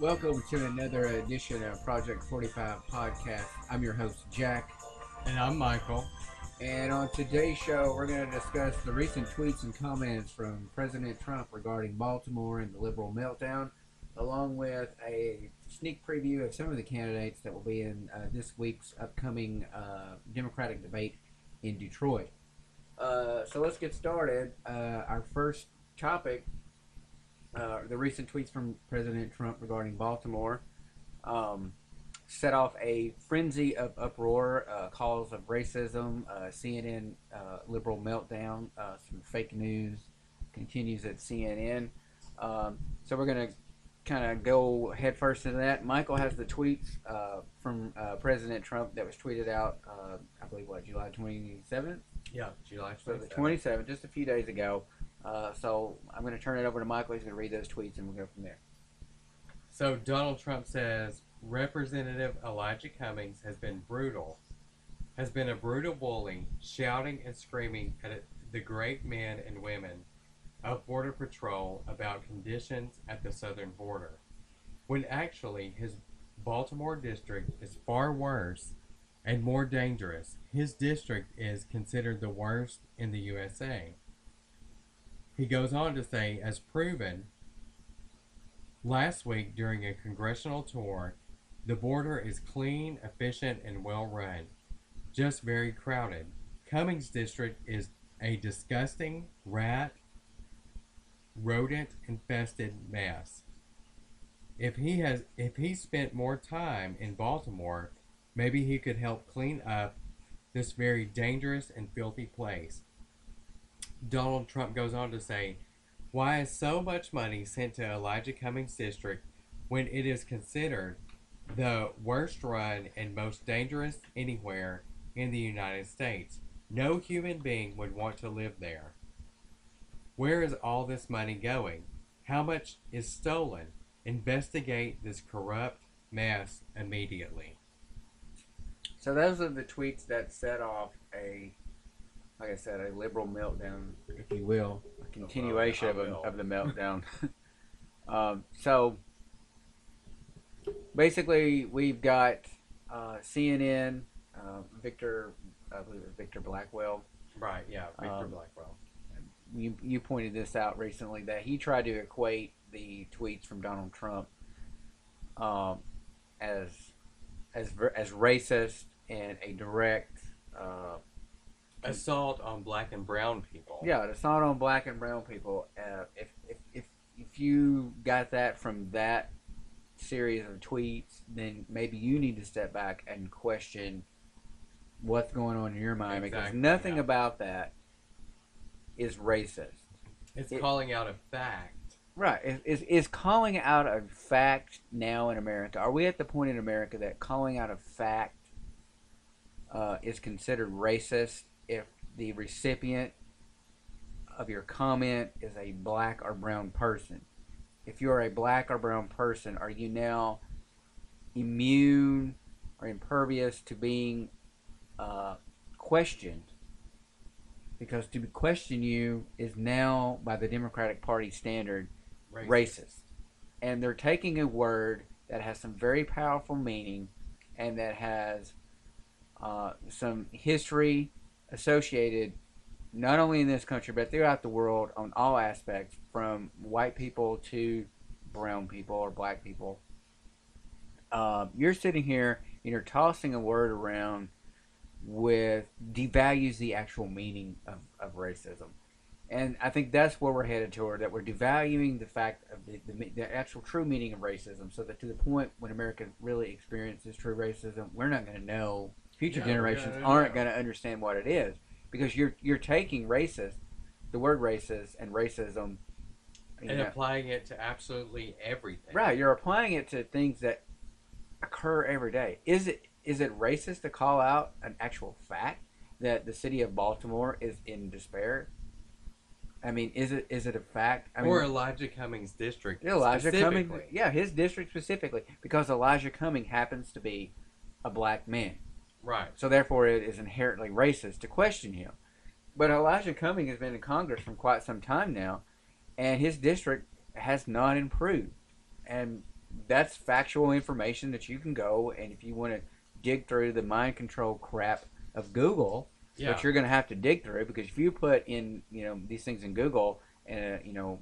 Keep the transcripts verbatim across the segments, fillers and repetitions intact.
Welcome to another edition of Project forty-five Podcast. I'm your host, Jack. And I'm Michael. And on today's show, we're going to discuss the recent tweets and comments from President Trump regarding Baltimore and the liberal meltdown, along with a sneak preview of some of the candidates that will be in uh, this week's upcoming uh, Democratic debate in Detroit. Uh, so let's get started. Uh, our first topic, uh, the recent tweets from President Trump regarding Baltimore, um, set off a frenzy of uproar, uh, calls of racism, uh, C N N uh, liberal meltdown, uh, some fake news continues at C N N. Um, so we're going to kind of go head first into that. Michael has the tweets uh, from uh, President Trump that was tweeted out, uh, I believe, what, July twenty-seventh? Yeah, July twenty-seventh. So the twenty-seventh, just a few days ago. Uh, so I'm going to turn it over to Michael. He's going to read those tweets, and we'll go from there. So Donald Trump says, Representative Elijah Cummings has been brutal, has been a brutal bully, shouting and screaming at the great men and women of Border Patrol about conditions at the southern border, when actually his Baltimore district is far worse and more dangerous. His district is considered the worst in the U S A. He goes on to say, as proven last week during a congressional tour, the border is clean, efficient, and well run, just very crowded. Cummings' district is a disgusting, rat, rodent infested mess. If he has if he spent more time in Baltimore, maybe he could help clean up this very dangerous and filthy place. Donald Trump goes on to say, why is so much money sent to Elijah Cummings' district when it is considered the worst run and most dangerous anywhere in the United States? No human being would want to live there. Where is all this money going? How much is stolen? Investigate this corrupt mess immediately. So those are the tweets that set off a, like I said, a liberal meltdown, if you will, a continuation of, a, of the meltdown. um, so basically we've got uh, C N N, uh, Victor, I believe it was Victor Blackwell. Right, yeah, Victor um, Blackwell. You, you pointed this out recently that he tried to equate the tweets from Donald Trump um, as as as racist and a direct uh, assault on black and brown people. Yeah, an assault on black and brown people. Uh, if, if if if you got that from that series of tweets, then maybe you need to step back and question what's going on in your mind, exactly, because nothing yeah. about that is racist. It's it, calling out a fact. Right. It, it's, it's calling out a fact now in America. Are we at the point in America that calling out a fact uh, is considered racist if the recipient of your comment is a black or brown person? If you're a black or brown person, are you now immune or impervious to being uh, questioned? Because to question you is now, by the Democratic Party standard, racist. racist. And they're taking a word that has some very powerful meaning and that has uh, some history associated not only in this country but throughout the world on all aspects, from white people to brown people or black people. Uh, you're sitting here and you're tossing a word around with devalues the actual meaning of, of racism. And I think that's where we're headed toward, that we're devaluing the fact of the, the, the actual true meaning of racism, so that to the point when America really experiences true racism, we're not going to know, future yeah, generations yeah, aren't going to understand what it is, because you're you're taking racist, the word racist and racism, and know, applying it to absolutely everything. Right, you're applying it to things that occur every day. Is it Is it racist to call out an actual fact that the city of Baltimore is in despair? I mean, is it is it a fact? I or mean, Elijah Cummings' district Elijah Cummings, yeah, his district specifically, because Elijah Cummings happens to be a black man. Right. So therefore it is inherently racist to question him. But Elijah Cummings has been in Congress for quite some time now, and his district has not improved. And that's factual information that you can go, and if you want to dig through the mind control crap of Google, yeah. which you're going to have to dig through, because if you put in, you know, these things in Google and, uh, you know,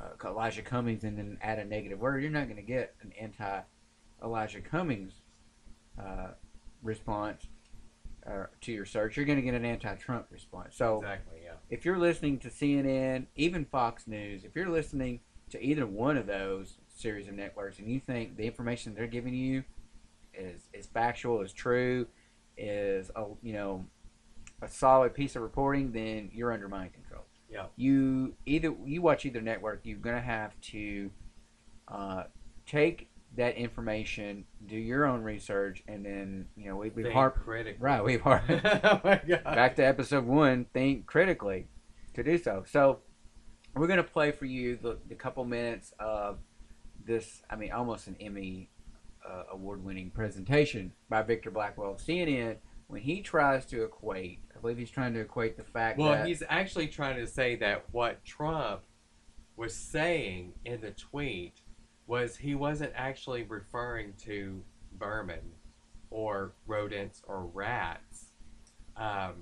uh, Elijah Cummings and then add a negative word, you're not going to get an anti-Elijah Cummings uh, response uh, to your search. You're going to get an anti-Trump response. So exactly, yeah. if you're listening to C N N, even Fox News, if you're listening to either one of those series of networks and you think the information they're giving you is, is factual, is true, is a, you know, a solid piece of reporting, then you're under mind control. Yeah. You either you watch either network, you're gonna have to uh, take that information, do your own research, and then you know we, we've harped right. We've harped oh my God. Back to episode one. Think critically to do so. So we're gonna play for you the, the couple minutes of this. I mean, almost an Emmy uh, award-winning presentation by Victor Blackwell of C N N. When he tries to equate, I believe he's trying to equate the fact well, that... Well, he's actually trying to say that what Trump was saying in the tweet was he wasn't actually referring to vermin or rodents or rats um,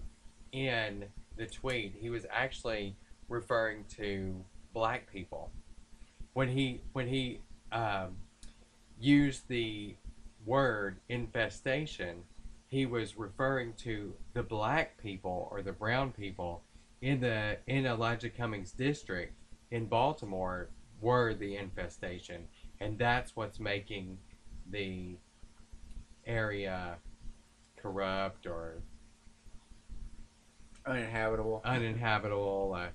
in the tweet. He was actually referring to black people. When he, when he um, used the word infestation... He was referring to the black people or the brown people in the in Elijah Cummings district in Baltimore were the infestation, and that's what's making the area corrupt or uninhabitable. Uninhabitable. Uh,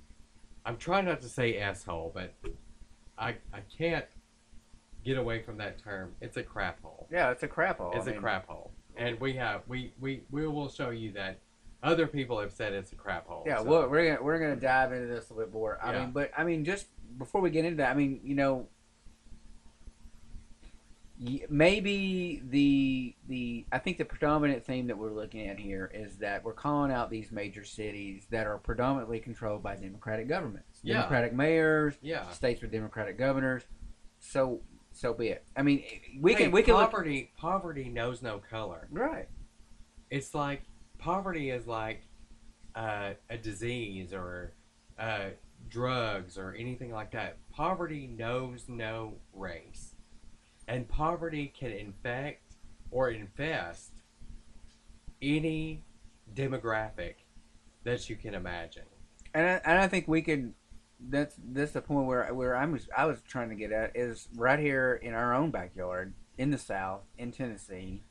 I'm trying not to say asshole, but I I can't get away from that term. It's a crap hole. Yeah, it's a crap hole. It's I mean, a crap hole. And we have we, we we will show you that other people have said it's a crap hole. Yeah, so. well, we're gonna we're gonna dive into this a little bit more. I yeah. mean, but I mean, just before we get into that, I mean, you know, maybe the the I think the predominant theme that we're looking at here is that we're calling out these major cities that are predominantly controlled by Democratic governments, yeah. Democratic mayors, yeah. states with Democratic governors. So. So be it. I mean, we hey, can we can poverty look... poverty knows no color. Right. It's like poverty is like uh, a disease or uh, drugs or anything like that. Poverty knows no race, and poverty can infect or infest any demographic that you can imagine. And I, and I think we can. That's that's the point where where I was I was trying to get at is right here in our own backyard in the South in Tennessee.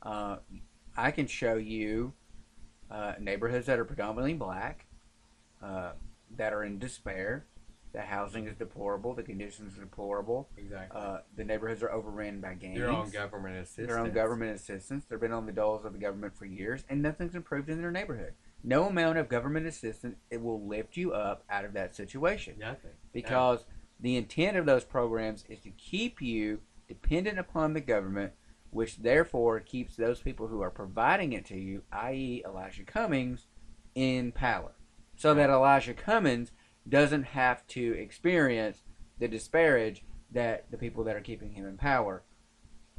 Uh, I can show you uh, neighborhoods that are predominantly black, uh, that are in despair. The housing is deplorable. The conditions are deplorable. Exactly. Uh, the neighborhoods are overrun by gangs. They're on government assistance. They're on government assistance. They've been on the doles of the government for years, and nothing's improved in their neighborhood. No amount of government assistance, it will lift you up out of that situation. Nothing. Because Nothing. the intent of those programs is to keep you dependent upon the government, which therefore keeps those people who are providing it to you, that is. Elijah Cummings, in power. So that Elijah Cummings doesn't have to experience the disparage that the people that are keeping him in power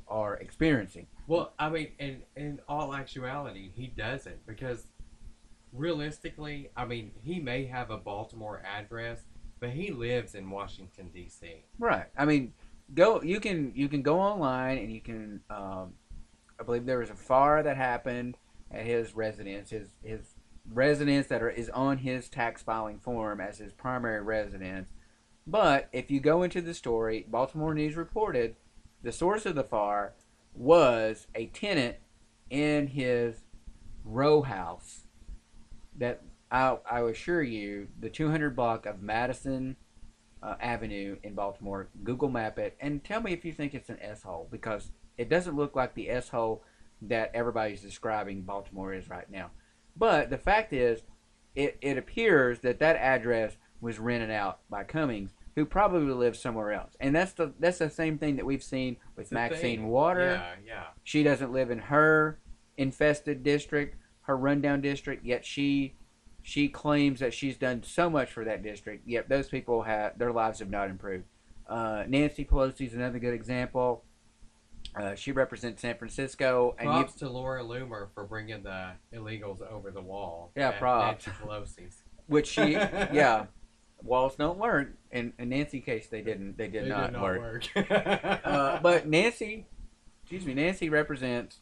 are experiencing. Well, I mean, in, in all actuality, he doesn't, because... Realistically, I mean, he may have a Baltimore address, but he lives in Washington D C. Right. I mean, go. You can you can go online and you can. Um, I believe there was a fire that happened at his residence. His his residence that are, is on his tax filing form as his primary residence. But if you go into the story, Baltimore News reported the source of the fire was a tenant in his row house. That I, I assure you, the two hundred block of Madison uh, Avenue in Baltimore, Google map it, and tell me if you think it's an S-hole, because it doesn't look like the S-hole that everybody's describing Baltimore is right now. But the fact is, it, it appears that that address was rented out by Cummings, who probably lives somewhere else. And that's the that's the same thing that we've seen with it's Maxine Waters. Yeah, yeah. She doesn't live in her infested district. Her rundown district, yet she she claims that she's done so much for that district, yet those people have their lives have not improved. Uh, Nancy Pelosi is another good example. Uh, she represents San Francisco. And props to Laura Loomer for bringing the illegals over the wall. Yeah, props. Nancy Pelosi's. Which she, yeah, walls don't learn. In, in Nancy's case, they didn't. They did, they not, did not work. work. uh, but Nancy, excuse me, Nancy represents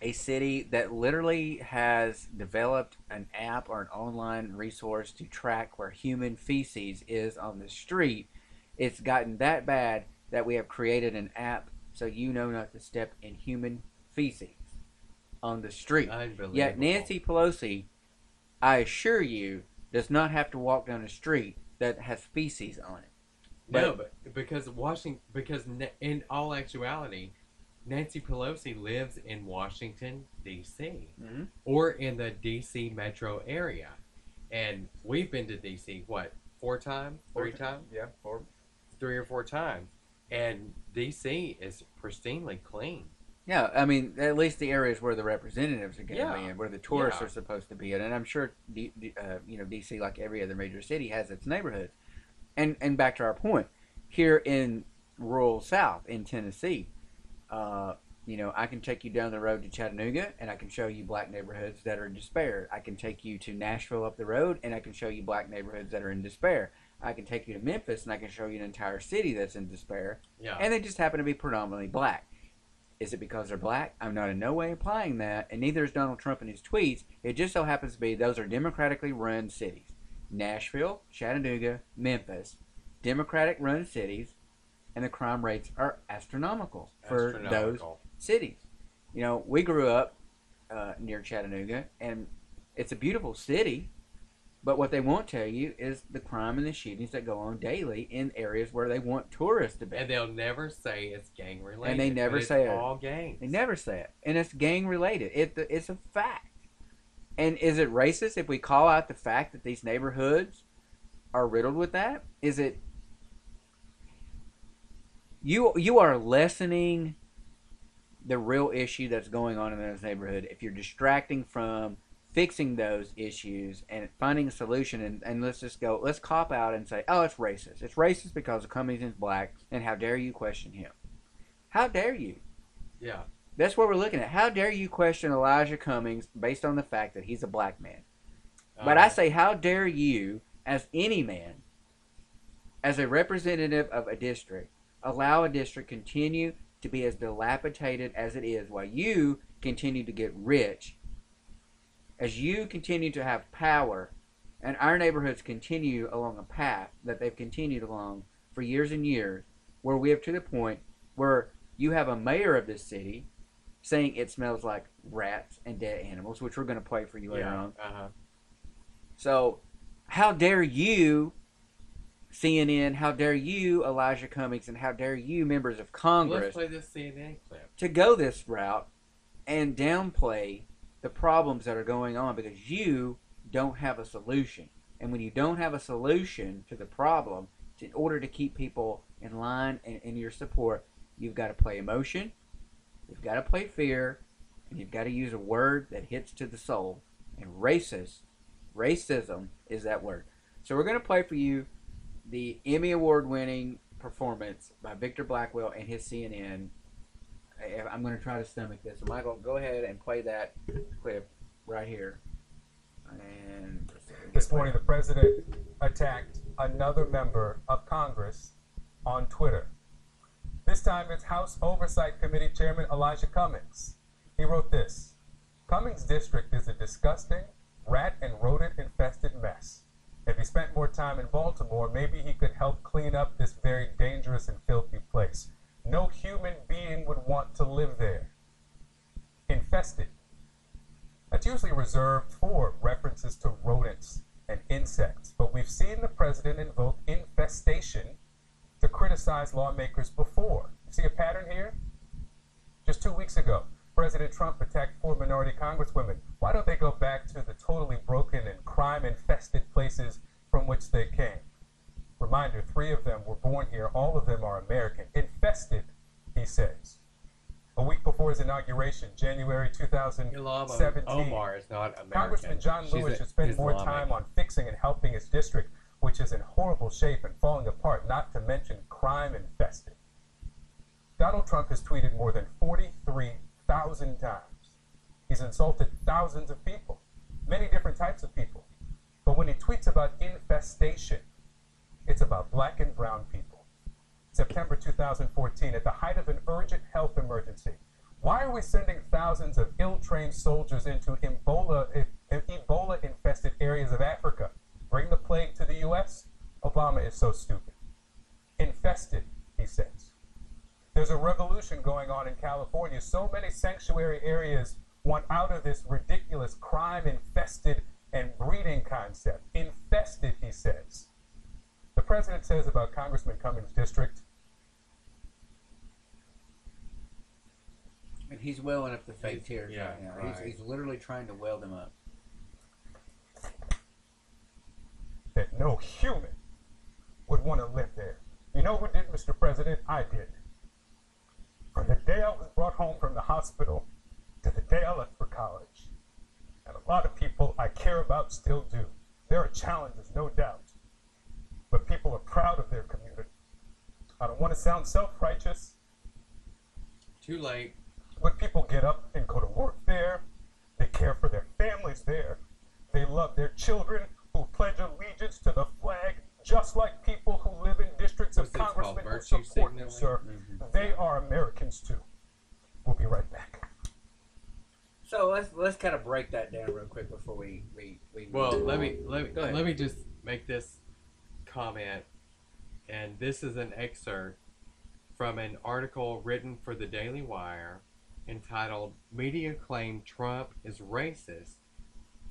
a city that literally has developed an app or an online resource to track where human feces is on the street. It's gotten that bad that we have created an app so you know not to step in human feces on the street. Yet Nancy Pelosi, I assure you, does not have to walk down a street that has feces on it. But, no, but because Washington, because in all actuality, Nancy Pelosi lives in Washington, D C, mm-hmm. or in the D C metro area. And we've been to D C, what, four times? Three four, times? Yeah, four. Three or four times. And D C is pristinely clean. Yeah, I mean, at least the areas where the representatives are going to yeah. be in, where the tourists yeah. are supposed to be in. And I'm sure, D, uh, you know, D C, like every other major city, has its neighborhoods. And, and back to our point, here in rural South, in Tennessee, Uh, you know, I can take you down the road to Chattanooga, and I can show you black neighborhoods that are in despair. I can take you to Nashville up the road, and I can show you black neighborhoods that are in despair. I can take you to Memphis, and I can show you an entire city that's in despair. Yeah. And they just happen to be predominantly black. Is it because they're black? I'm not in no way implying that, and neither is Donald Trump in his tweets. It just so happens to be those are democratically run cities. Nashville, Chattanooga, Memphis, democratic run cities. And the crime rates are astronomical for astronomical. those cities. You know, we grew up uh, near Chattanooga, and it's a beautiful city, but what they won't tell you is the crime and the shootings that go on daily in areas where they want tourists to be. And they'll never say it's gang-related. And they never say it's it. all gangs. They never say it. And it's gang-related. It, it's a fact. And is it racist if we call out the fact that these neighborhoods are riddled with that? Is it... You you are lessening the real issue that's going on in those neighborhoods if you're distracting from fixing those issues and finding a solution. And, and let's just go, let's cop out and say, oh, it's racist. It's racist because Cummings is black, and how dare you question him? How dare you? Yeah. That's what we're looking at. How dare you question Elijah Cummings based on the fact that he's a black man? Uh, but I say, how dare you, as any man, as a representative of a district, allow a district continue to be as dilapidated as it is while you continue to get rich, as you continue to have power, and our neighborhoods continue along a path that they've continued along for years and years, where we have to the point where you have a mayor of this city saying it smells like rats and dead animals, which we're going to play for you later yeah, on. Uh-huh. So how dare you, C N N, how dare you, Elijah Cummings, and how dare you, members of Congress, let's play this C N N clip, to go this route and downplay the problems that are going on because you don't have a solution. And when you don't have a solution to the problem, in order to keep people in line and in your support, you've got to play emotion, you've got to play fear, and you've got to use a word that hits to the soul. And racist, racism is that word. So we're going to play for you the Emmy Award-winning performance by Victor Blackwell and his C N N. I'm going to try to stomach this. So Michael, go ahead and play that clip right here. And this morning, the president attacked another member of Congress on Twitter. This time, it's House Oversight Committee Chairman Elijah Cummings. He wrote this: Cummings' district is a disgusting, rat and rodent-infested mess. If he spent more time in Baltimore, maybe he could help clean up this very dangerous and filthy place. No human being would want to live there. Infested. That's usually reserved for references to rodents and insects, but we've seen the president invoke infestation to criticize lawmakers before. You see a pattern here? Just two weeks ago, President Trump attacked four minority congresswomen. Why don't they go back to the totally broken and crime-infested places from which they came? Reminder, three of them were born here. All of them are American. Infested, he says. A week before his inauguration, January two thousand seventeen, Omar is not American. Congressman John Lewis should spend more time on fixing and helping his district which is in horrible shape and falling apart, not to mention crime-infested. Donald Trump has tweeted more than forty-three thousand times. He's insulted thousands of people, many different types of people. But when he tweets about infestation, it's about black and brown people. September two thousand fourteen, at the height of an urgent health emergency, why are we sending thousands of ill-trained soldiers into Ebola, Ebola-infested areas of Africa? Bring the plague to the U S? Obama is so stupid. Infested, he says. There's a revolution going on in California. So many sanctuary areas want out of this ridiculous crime-infested and breeding concept. Infested, he says. The president says about Congressman Cummings' district. And he's welling up the fake tears yeah, right now. Right. He's, he's literally trying to weld them up. That no human would want to live there. You know who did, Mister President? I did. From the day I was brought home from the hospital to the day I left for college. And a lot of people I care about still do. There are challenges, no doubt. But people are proud of their community. I don't want to sound self-righteous. Too late. But people get up and go to work there. They care for their families there. They love their children who pledge allegiance to the flag, just like people who live in districts of Congressmen who support you, sir. Mm-hmm. They are Americans, too. We'll be right back. So let's let's kind of break that down real quick before we... we, we well, let me, let, me, let me just make this comment. And this is an excerpt from an article written for the Daily Wire entitled, "Media Claim Trump is Racist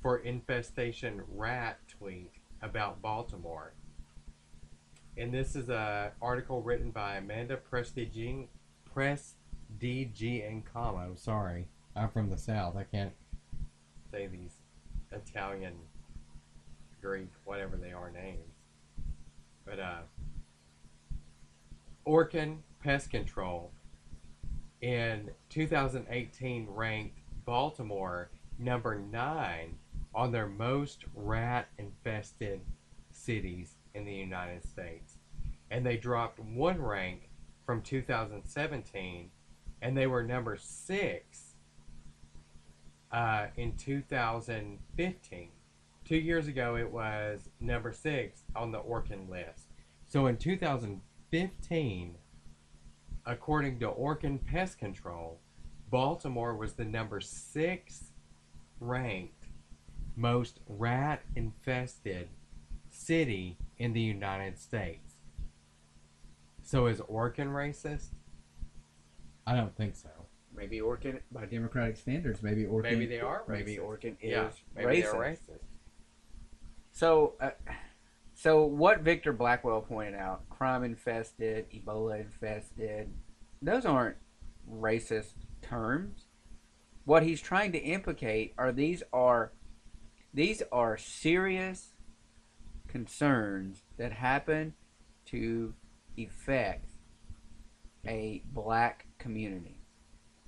for Infestation Rat Tweet About Baltimore." And this is an article written by Amanda Prestigiancamo. Sorry, I'm from the South. I can't say these Italian, Greek, whatever they are names. But uh, Orkin Pest Control in two thousand eighteen ranked Baltimore number nine on their most rat-infested cities in the United States. And they dropped one rank from two thousand seventeen, and they were number six uh, in two thousand fifteen. Two years ago, it was number six on the Orkin list. So in two thousand fifteen, according to Orkin Pest Control, Baltimore was the number six ranked most rat-infested city in the United States. So is Orkin racist? I don't think so. Maybe Orkin, by democratic standards, maybe Orkin. Maybe they are racist. Maybe Orkin is yeah, maybe racist. They're racist. So, uh, so what Victor Blackwell pointed out, crime-infested, Ebola-infested, those aren't racist terms. What he's trying to implicate are these are these are serious concerns that happen to affect a black community.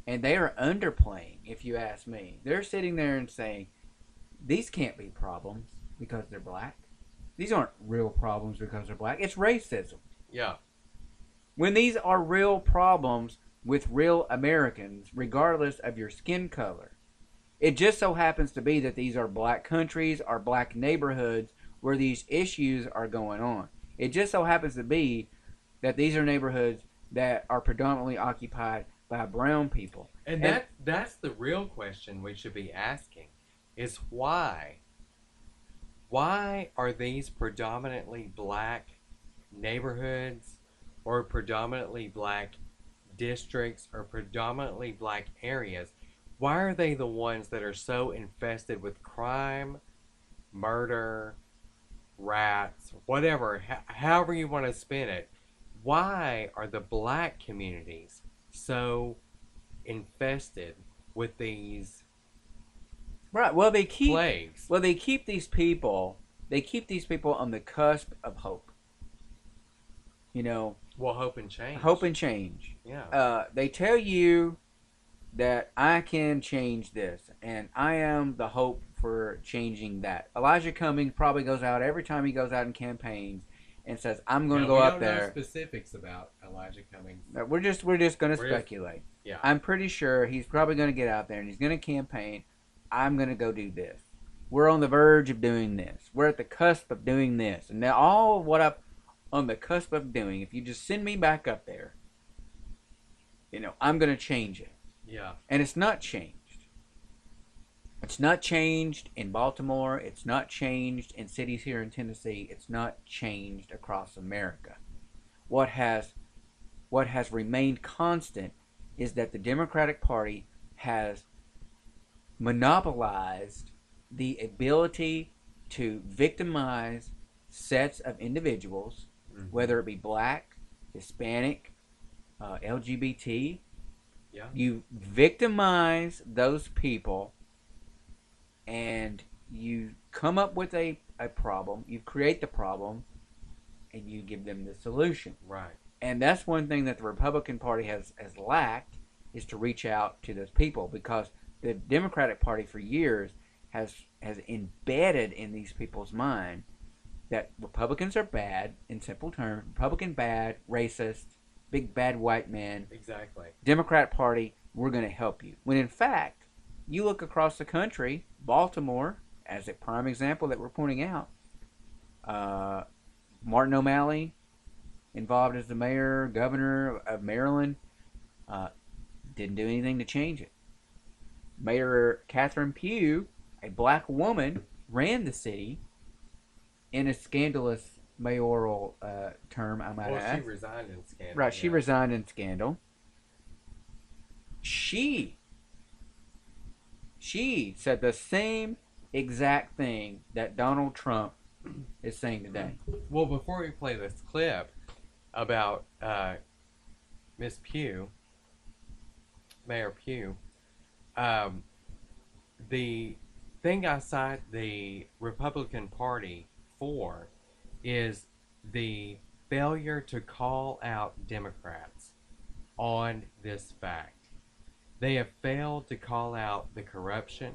And they are underplaying, if you ask me. They're sitting there and saying, these can't be problems because they're black. These aren't real problems because they're black. It's racism. Yeah. When these are real problems with real Americans, regardless of your skin color. It just so happens to be that these are black countries or black neighborhoods where these issues are going on. It just so happens to be that these are neighborhoods that are predominantly occupied by brown people. And, and that that's the real question we should be asking, is why? Why are these predominantly black neighborhoods or predominantly black districts or predominantly black areas, why are they the ones that are so infested with crime, murder, rats, whatever, h- however you want to spin it? Why are the black communities so infested with these right? Well, they keep plagues. Well, they keep these people. They keep these people on the cusp of hope. You know. Well, hope and change. Hope and change. Yeah. Uh, they tell you that I can change this, and I am the hope for changing that. Elijah Cummings probably goes out every time he goes out and campaigns and says, "I'm going to go up there." We don't know specifics about Elijah Cummings. We're just we're just going to speculate. Yeah, I'm pretty sure he's probably going to get out there and he's going to campaign. I'm going to go do this. We're on the verge of doing this. We're at the cusp of doing this. And now all of what I'm on the cusp of doing, if you just send me back up there, you know, I'm going to change it. Yeah. And it's not changed. It's not changed in Baltimore. It's not changed in cities here in Tennessee. It's not changed across America. What has, what has remained constant is that the Democratic Party has monopolized the ability to victimize sets of individuals, mm-hmm. whether it be black, Hispanic, uh, L G B T. Yeah. You victimize those people and you come up with a, a problem, you create the problem, and you give them the solution. Right. And that's one thing that the Republican Party has, has lacked, is to reach out to those people, because the Democratic Party for years has has embedded in these people's mind that Republicans are bad, in simple terms. Republican bad, racist, big bad white man. Exactly. Democrat Party, we're going to help you. When in fact, you look across the country, Baltimore, as a prime example that we're pointing out, uh, Martin O'Malley, involved as the mayor, governor of Maryland, uh, didn't do anything to change it. Mayor Catherine Pugh, a black woman, ran the city in a scandalous mayoral uh, term, I might well, add. She resigned in scandal. Right, yeah. She resigned in scandal. She, she said the same exact thing that Donald Trump is saying today. Well, before we play this clip about uh, Miss Pugh, Mayor Pugh, um, the thing I cite the Republican Party for is the failure to call out Democrats on this fact. They have failed to call out the corruption.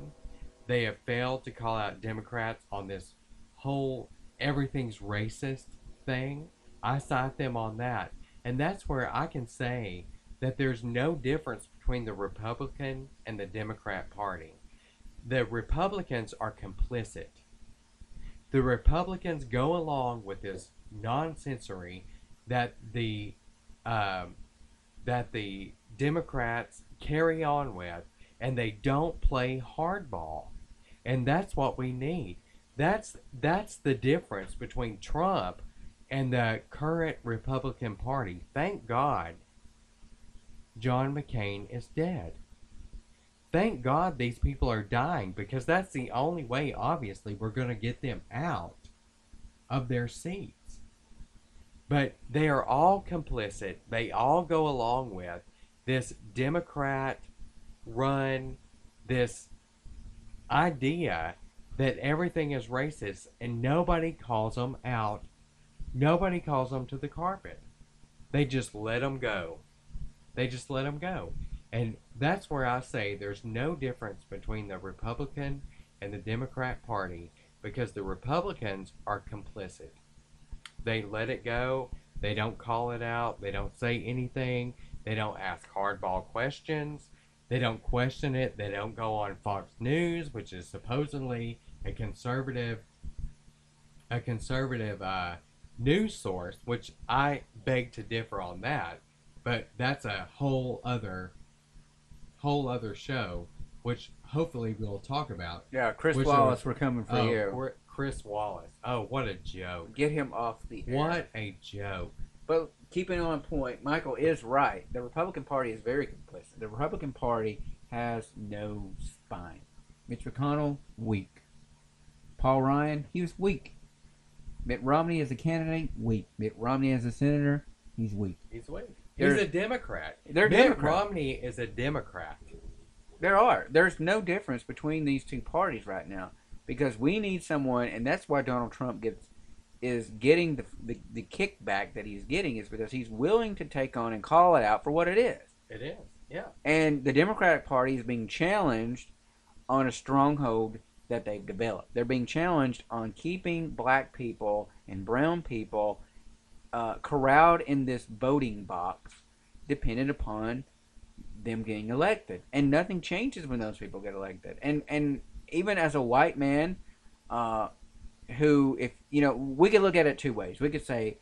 They have failed to call out Democrats on this whole everything's racist thing. I cite them on that. And that's where I can say that there's no difference between the Republican and the Democrat Party. The Republicans are complicit. The Republicans go along with this nonsensory that the um, that the Democrats carry on with, and they don't play hardball. And that's what we need. That's that's the difference between Trump and the current Republican Party. Thank God John McCain is dead. Thank God these people are dying, because that's the only way, obviously, we're going to get them out of their seats. But they are all complicit. They all go along with this Democrat run, this idea that everything is racist, and nobody calls them out. Nobody calls them to the carpet. They just let them go. They just let them go. And that's where I say there's no difference between the Republican and the Democrat Party, because the Republicans are complicit. They let it go. They don't call it out. They don't say anything. They don't ask hardball questions. They don't question it. They don't go on Fox News, which is supposedly a conservative, a conservative uh, news source, which I beg to differ on that. But that's a whole other whole other show, which hopefully we'll talk about. Yeah, Chris Wallace, was, we're coming for oh, you. Chris Wallace. Oh, what a joke. Get him off the air. What a joke. But keeping on point, Michael is right. The Republican Party is very complicit. The Republican Party has no spine. Mitch McConnell, weak. Paul Ryan, he was weak. Mitt Romney as a candidate, weak. Mitt Romney as a senator, he's weak. He's weak. There's, He's a Democrat. Mitt Democrat. Romney is a Democrat. There are. There's no difference between these two parties right now, because we need someone, and that's why Donald Trump gets is getting the, the, the kickback that he's getting, is because he's willing to take on and call it out for what it is. It is, yeah. And the Democratic Party is being challenged on a stronghold that they've developed. They're being challenged on keeping black people and brown people uh, corralled in this voting box dependent upon them getting elected. And nothing changes when those people get elected. And and even as a white man uh, who, if you know, we could look at it two ways. We could say,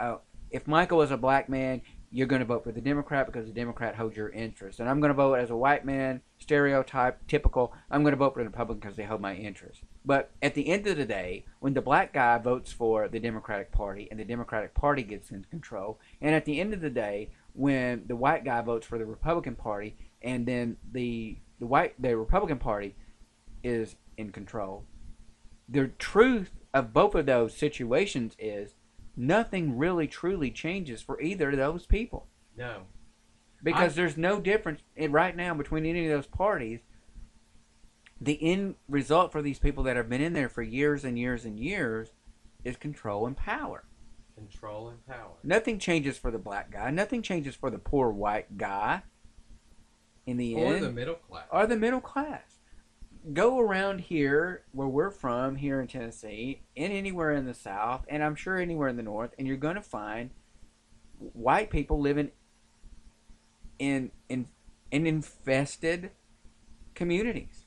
uh, if Michael was a black man, you're going to vote for the Democrat because the Democrat holds your interest. And I'm going to vote as a white man, stereotype, typical. I'm going to vote for the Republican because they hold my interest. But at the end of the day, when the black guy votes for the Democratic Party and the Democratic Party gets in control, and at the end of the day, when the white guy votes for the Republican Party and then the the white the Republican Party is in control, the truth of both of those situations is nothing really truly changes for either of those people. No. Because I, there's no difference in, right now between any of those parties. The end result for these people that have been in there for years and years and years is control and power. Control and power. Nothing changes for the black guy. Nothing changes for the poor white guy in the or end. Or the middle class. Or the middle class. Go around here where we're from, here in Tennessee, and anywhere in the South, and I'm sure anywhere in the North, and you're going to find white people living in in in infested communities.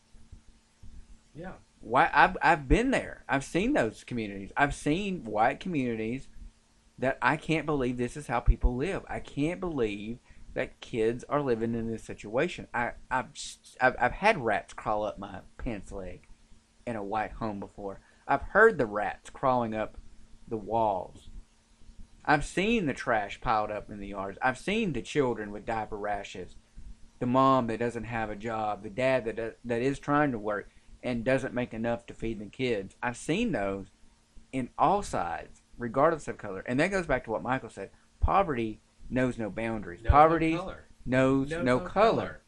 Yeah. Why I've I've been there. I've seen those communities. I've seen white communities that I can't believe this is how people live. I can't believe that kids are living in this situation. I, I've, I've I've had rats crawl up my pants leg in a white home before. I've heard the rats crawling up the walls. I've seen the trash piled up in the yards. I've seen the children with diaper rashes, the mom that doesn't have a job, the dad that does, that is trying to work and doesn't make enough to feed the kids. I've seen those in all sides, regardless of color. And that goes back to what Michael said. Poverty knows no boundaries. No, Poverty no knows no, no, no color. color.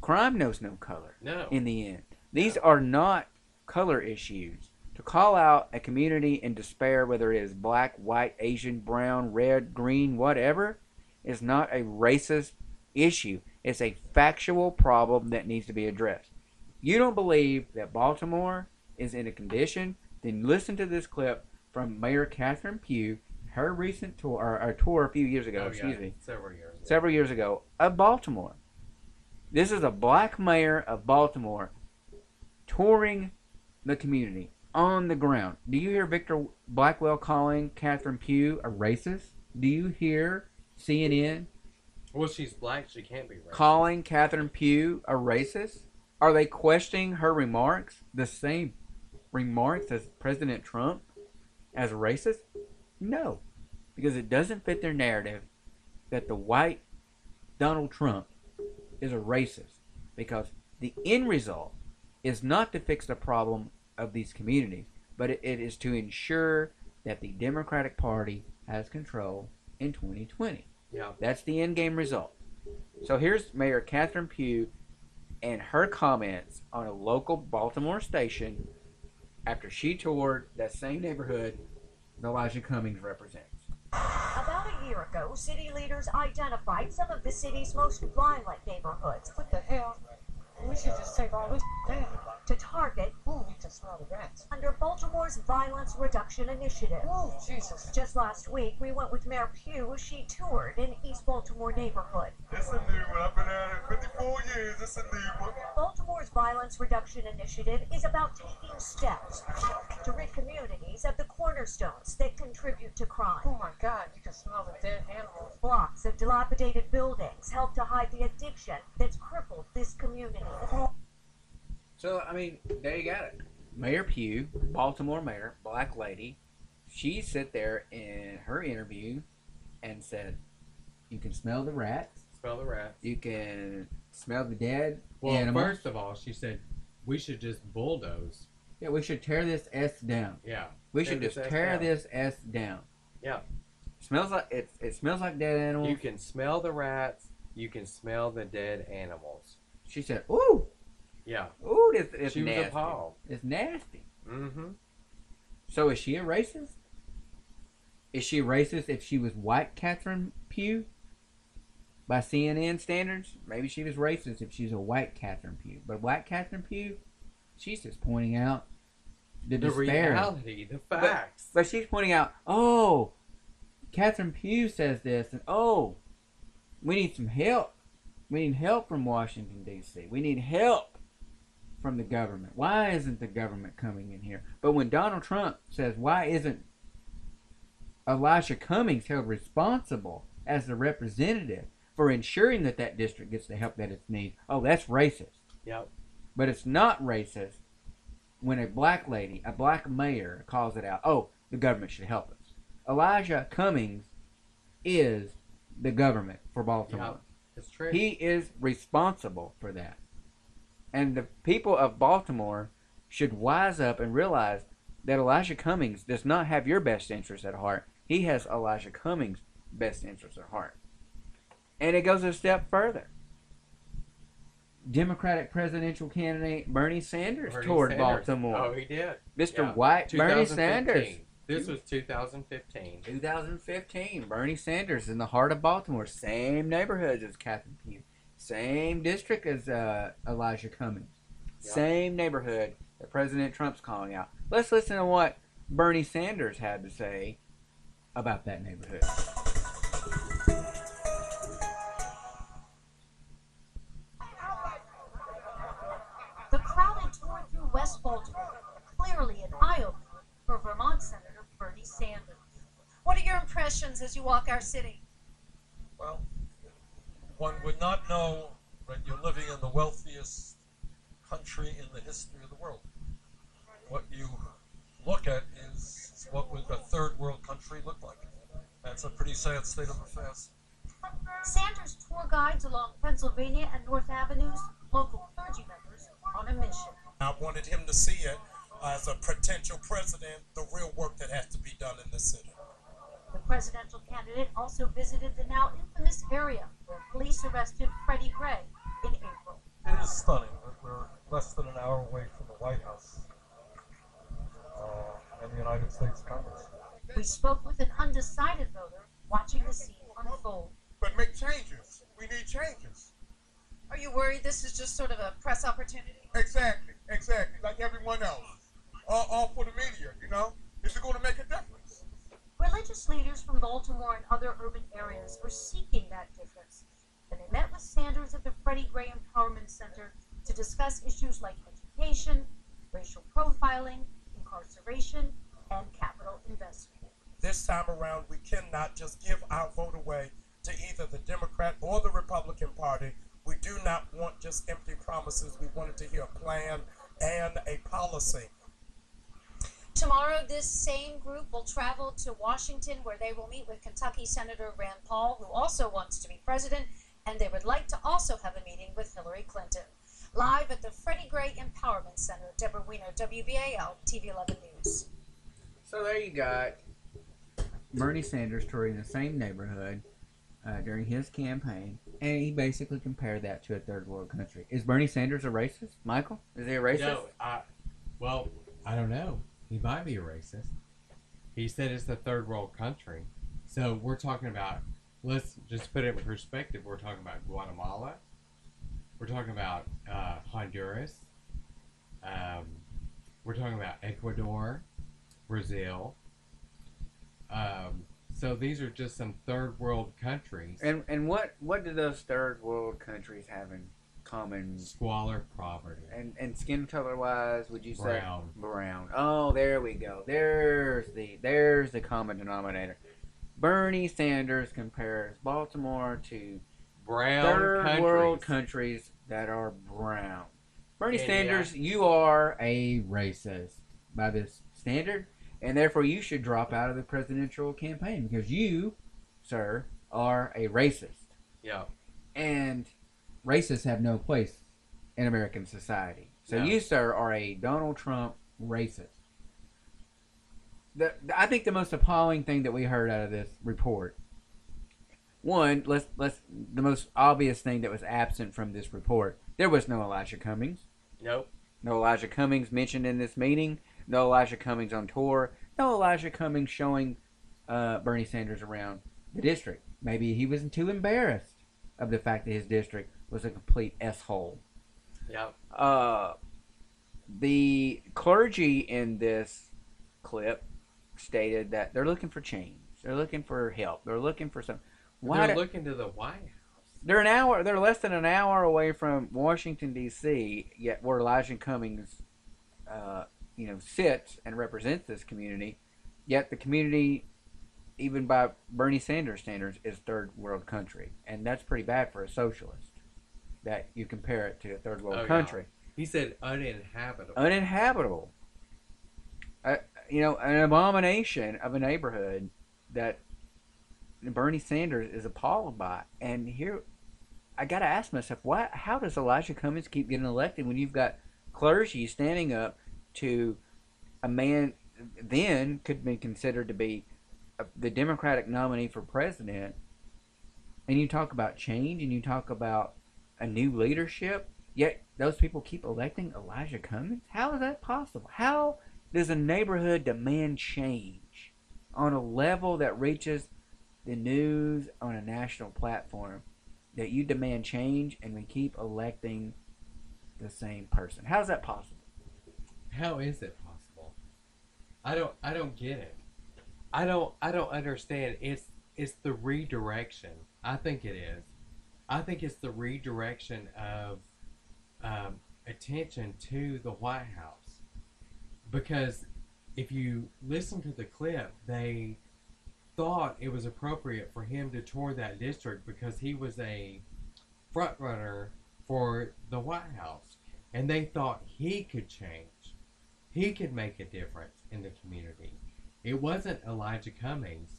Crime knows no color. No. In the end. These no. are not color issues. To call out a community in despair, whether it is black, white, Asian, brown, red, green, whatever, is not a racist issue. It's a factual problem that needs to be addressed. You don't believe that Baltimore is in a condition? Then listen to this clip from Mayor Catherine Pugh, her recent tour, or, or tour a few years ago, oh, excuse yeah. me, several years ago. several years ago, of Baltimore. This is a black mayor of Baltimore touring the community on the ground. Do you hear Victor Blackwell calling Catherine Pugh a racist? Do you hear C N N? Well, she's black, she can't be racist. Calling Catherine Pugh a racist? Are they questioning her remarks? The same remarks as President Trump as racist? No, because it doesn't fit their narrative that the white Donald Trump is a racist, because the end result is not to fix the problem of these communities, but it, it is to ensure that the Democratic Party has control in twenty twenty. Yeah. That's the end game result. So here's Mayor Catherine Pugh and her comments on a local Baltimore station after she toured that same neighborhood Elijah Cummings represents. About a year ago, city leaders identified some of the city's most violent neighborhoods. What the hell? We should just take all this down. To target Ooh, we can smell the rats. Under Baltimore's Violence Reduction Initiative. Oh, Jesus. Just last week, we went with Mayor Pugh as she toured an East Baltimore neighborhood. It's a new one. I've been at it fifty-four years. It's a new one. Baltimore's Violence Reduction Initiative is about taking steps to rid communities of the cornerstones that contribute to crime. Oh, my God. You can smell the dead animals. Blocks of dilapidated buildings help to hide the addiction that's crippled this community. So, I mean, there you got it. Mayor Pugh, Baltimore mayor, black lady, she sat there in her interview and said, you can smell the rats. Smell the rats. You can smell the dead well, animals. Well, first of all, she said, we should just bulldoze. Yeah, we should tear this S down. Yeah. We should just tear this S down. Yeah. Smells like it, it smells like dead animals. You can smell the rats. You can smell the dead animals. She said, ooh. Yeah. Ooh, this, this she nasty. was appalled. It's nasty. Mm-hmm. So is she a racist? Is she racist if she was white, Catherine Pugh? By C N N standards, maybe she was racist if she's a white Catherine Pugh. But white Catherine Pugh, She's just pointing out the, the reality, the facts. But, but she's pointing out, oh, Catherine Pugh says this, and oh, we need some help. We need help from Washington, D C We need help from the government. Why isn't the government coming in here? But when Donald Trump says, why isn't Elijah Cummings held responsible as the representative for ensuring that that district gets the help that it needs? Oh, that's racist. Yep. But it's not racist when a black lady, a black mayor, calls it out. Oh, the government should help us. Elijah Cummings is the government for Baltimore. Yep. That's true. He is responsible for that. And the people of Baltimore should wise up and realize that Elijah Cummings does not have your best interest at heart. He has Elijah Cummings' best interest at heart. And it goes a step further. Democratic presidential candidate Bernie Sanders Bernie toured Sanders. Baltimore. Oh, he did. Mister Yeah. White, Bernie Sanders. This was two thousand fifteen. two thousand fifteen. Bernie Sanders in the heart of Baltimore. Same neighborhoods as Catherine Pugh. Same district as uh, Elijah Cummings. Yep. Same neighborhood that President Trump's calling out. Let's listen to what Bernie Sanders had to say about that neighborhood. The crowded tour through West Baltimore, clearly an eye-opener for Vermont Senator Bernie Sanders. What are your impressions as you walk our city? Well, one would not know that you're living in the wealthiest country in the history of the world. What you look at is what would a third world country look like. That's a pretty sad state of affairs. Sanders' tour guides along Pennsylvania and North Avenues, local clergy members on a mission. I wanted him to see it as a potential president, the real work that has to be done in the city. The presidential candidate also visited the now infamous area where police arrested Freddie Gray in April. It is stunning that we're less than an hour away from the White House uh, and the United States Congress. We spoke with an undecided voter watching the scene unfold. But make changes. We need changes. Are you worried this is just sort of a press opportunity? Exactly, exactly, like everyone else. All, all for the media, you know? Is it going to make a difference? Religious leaders from Baltimore and other urban areas were seeking that difference, and they met with Sanders at the Freddie Gray Empowerment Center to discuss issues like education, racial profiling, incarceration, and capital investment. This time around, we cannot just give our vote away to either the Democrat or the Republican Party. We do not want just empty promises. We wanted to hear a plan and a policy. Tomorrow, this same group will travel to Washington, where they will meet with Kentucky Senator Rand Paul, who also wants to be president, and they would like to also have a meeting with Hillary Clinton. Live at the Freddie Gray Empowerment Center, Deborah Weiner, W B A L, T V eleven News. So there you got Bernie Sanders touring the same neighborhood uh, during his campaign, and he basically compared that to a third world country. Is Bernie Sanders a racist? Michael, is he a racist? No, I, well, I don't know. He might be a racist. He said it's the third world country. So we're talking about, let's just put it in perspective, we're talking about Guatemala. We're talking about uh, Honduras. Um, we're talking about Ecuador, Brazil. Um, so these are just some third world countries. And and what, what do those third world countries have in common? Squalor, poverty, and and skin color wise, would you say brown? Brown. Oh, there we go. There's the there's the common denominator. Bernie Sanders compares Baltimore to brown third countries. world countries that are brown. Bernie yeah, Sanders, yeah. you are a racist by this standard, and therefore you should drop out of the presidential campaign because you, sir, are a racist. Yeah. And racists have no place in American society. So no. you, sir, are a Donald Trump racist. The, the, I think the most appalling thing that we heard out of this report, one, let's let's the most obvious thing that was absent from this report, there was no Elijah Cummings. Nope. No Elijah Cummings mentioned in this meeting. No Elijah Cummings on tour. No Elijah Cummings showing uh, Bernie Sanders around the district. Maybe he wasn't too embarrassed of the fact that his district was a complete S-hole. Yep. Uh, The clergy in this clip stated that they're looking for change. They're looking for help. They're looking for some. Why they're do, looking to the White House. They're an hour. They're less than an hour away from Washington D C. Yet where Elijah Cummings, uh, you know, sits and represents this community. Yet the community, even by Bernie Sanders standards, is third world country, and that's pretty bad for a socialist. That you compare it to a third world oh, country. Yeah. He said uninhabitable. Uninhabitable. Uh, you know, an abomination of a neighborhood that Bernie Sanders is appalled by. And here, I got to ask myself, why? How does Elijah Cummings keep getting elected when you've got clergy standing up to a man then could be considered to be a, the Democratic nominee for president? And you talk about change, and you talk about a new leadership, yet those people keep electing Elijah Cummings? How is that possible? How does a neighborhood demand change on a level that reaches the news on a national platform, that you demand change and we keep electing the same person? How is that possible? How is it possible? I don't I don't get it. I don't I don't understand. It's it's the redirection. I think it is. I think it's the redirection of um, attention to the White House, because if you listen to the clip, they thought it was appropriate for him to tour that district because he was a front runner for the White House, and they thought he could change. He could make a difference in the community. It wasn't Elijah Cummings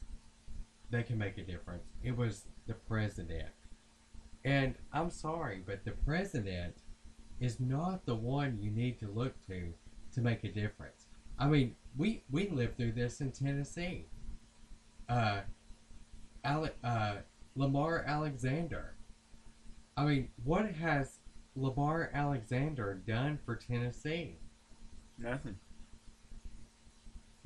that can make a difference. It was the president. And I'm sorry, but the president is not the one you need to look to to make a difference. I mean, we, we lived through this in Tennessee. Uh, Ale- uh, Lamar Alexander. I mean, what has Lamar Alexander done for Tennessee? Nothing.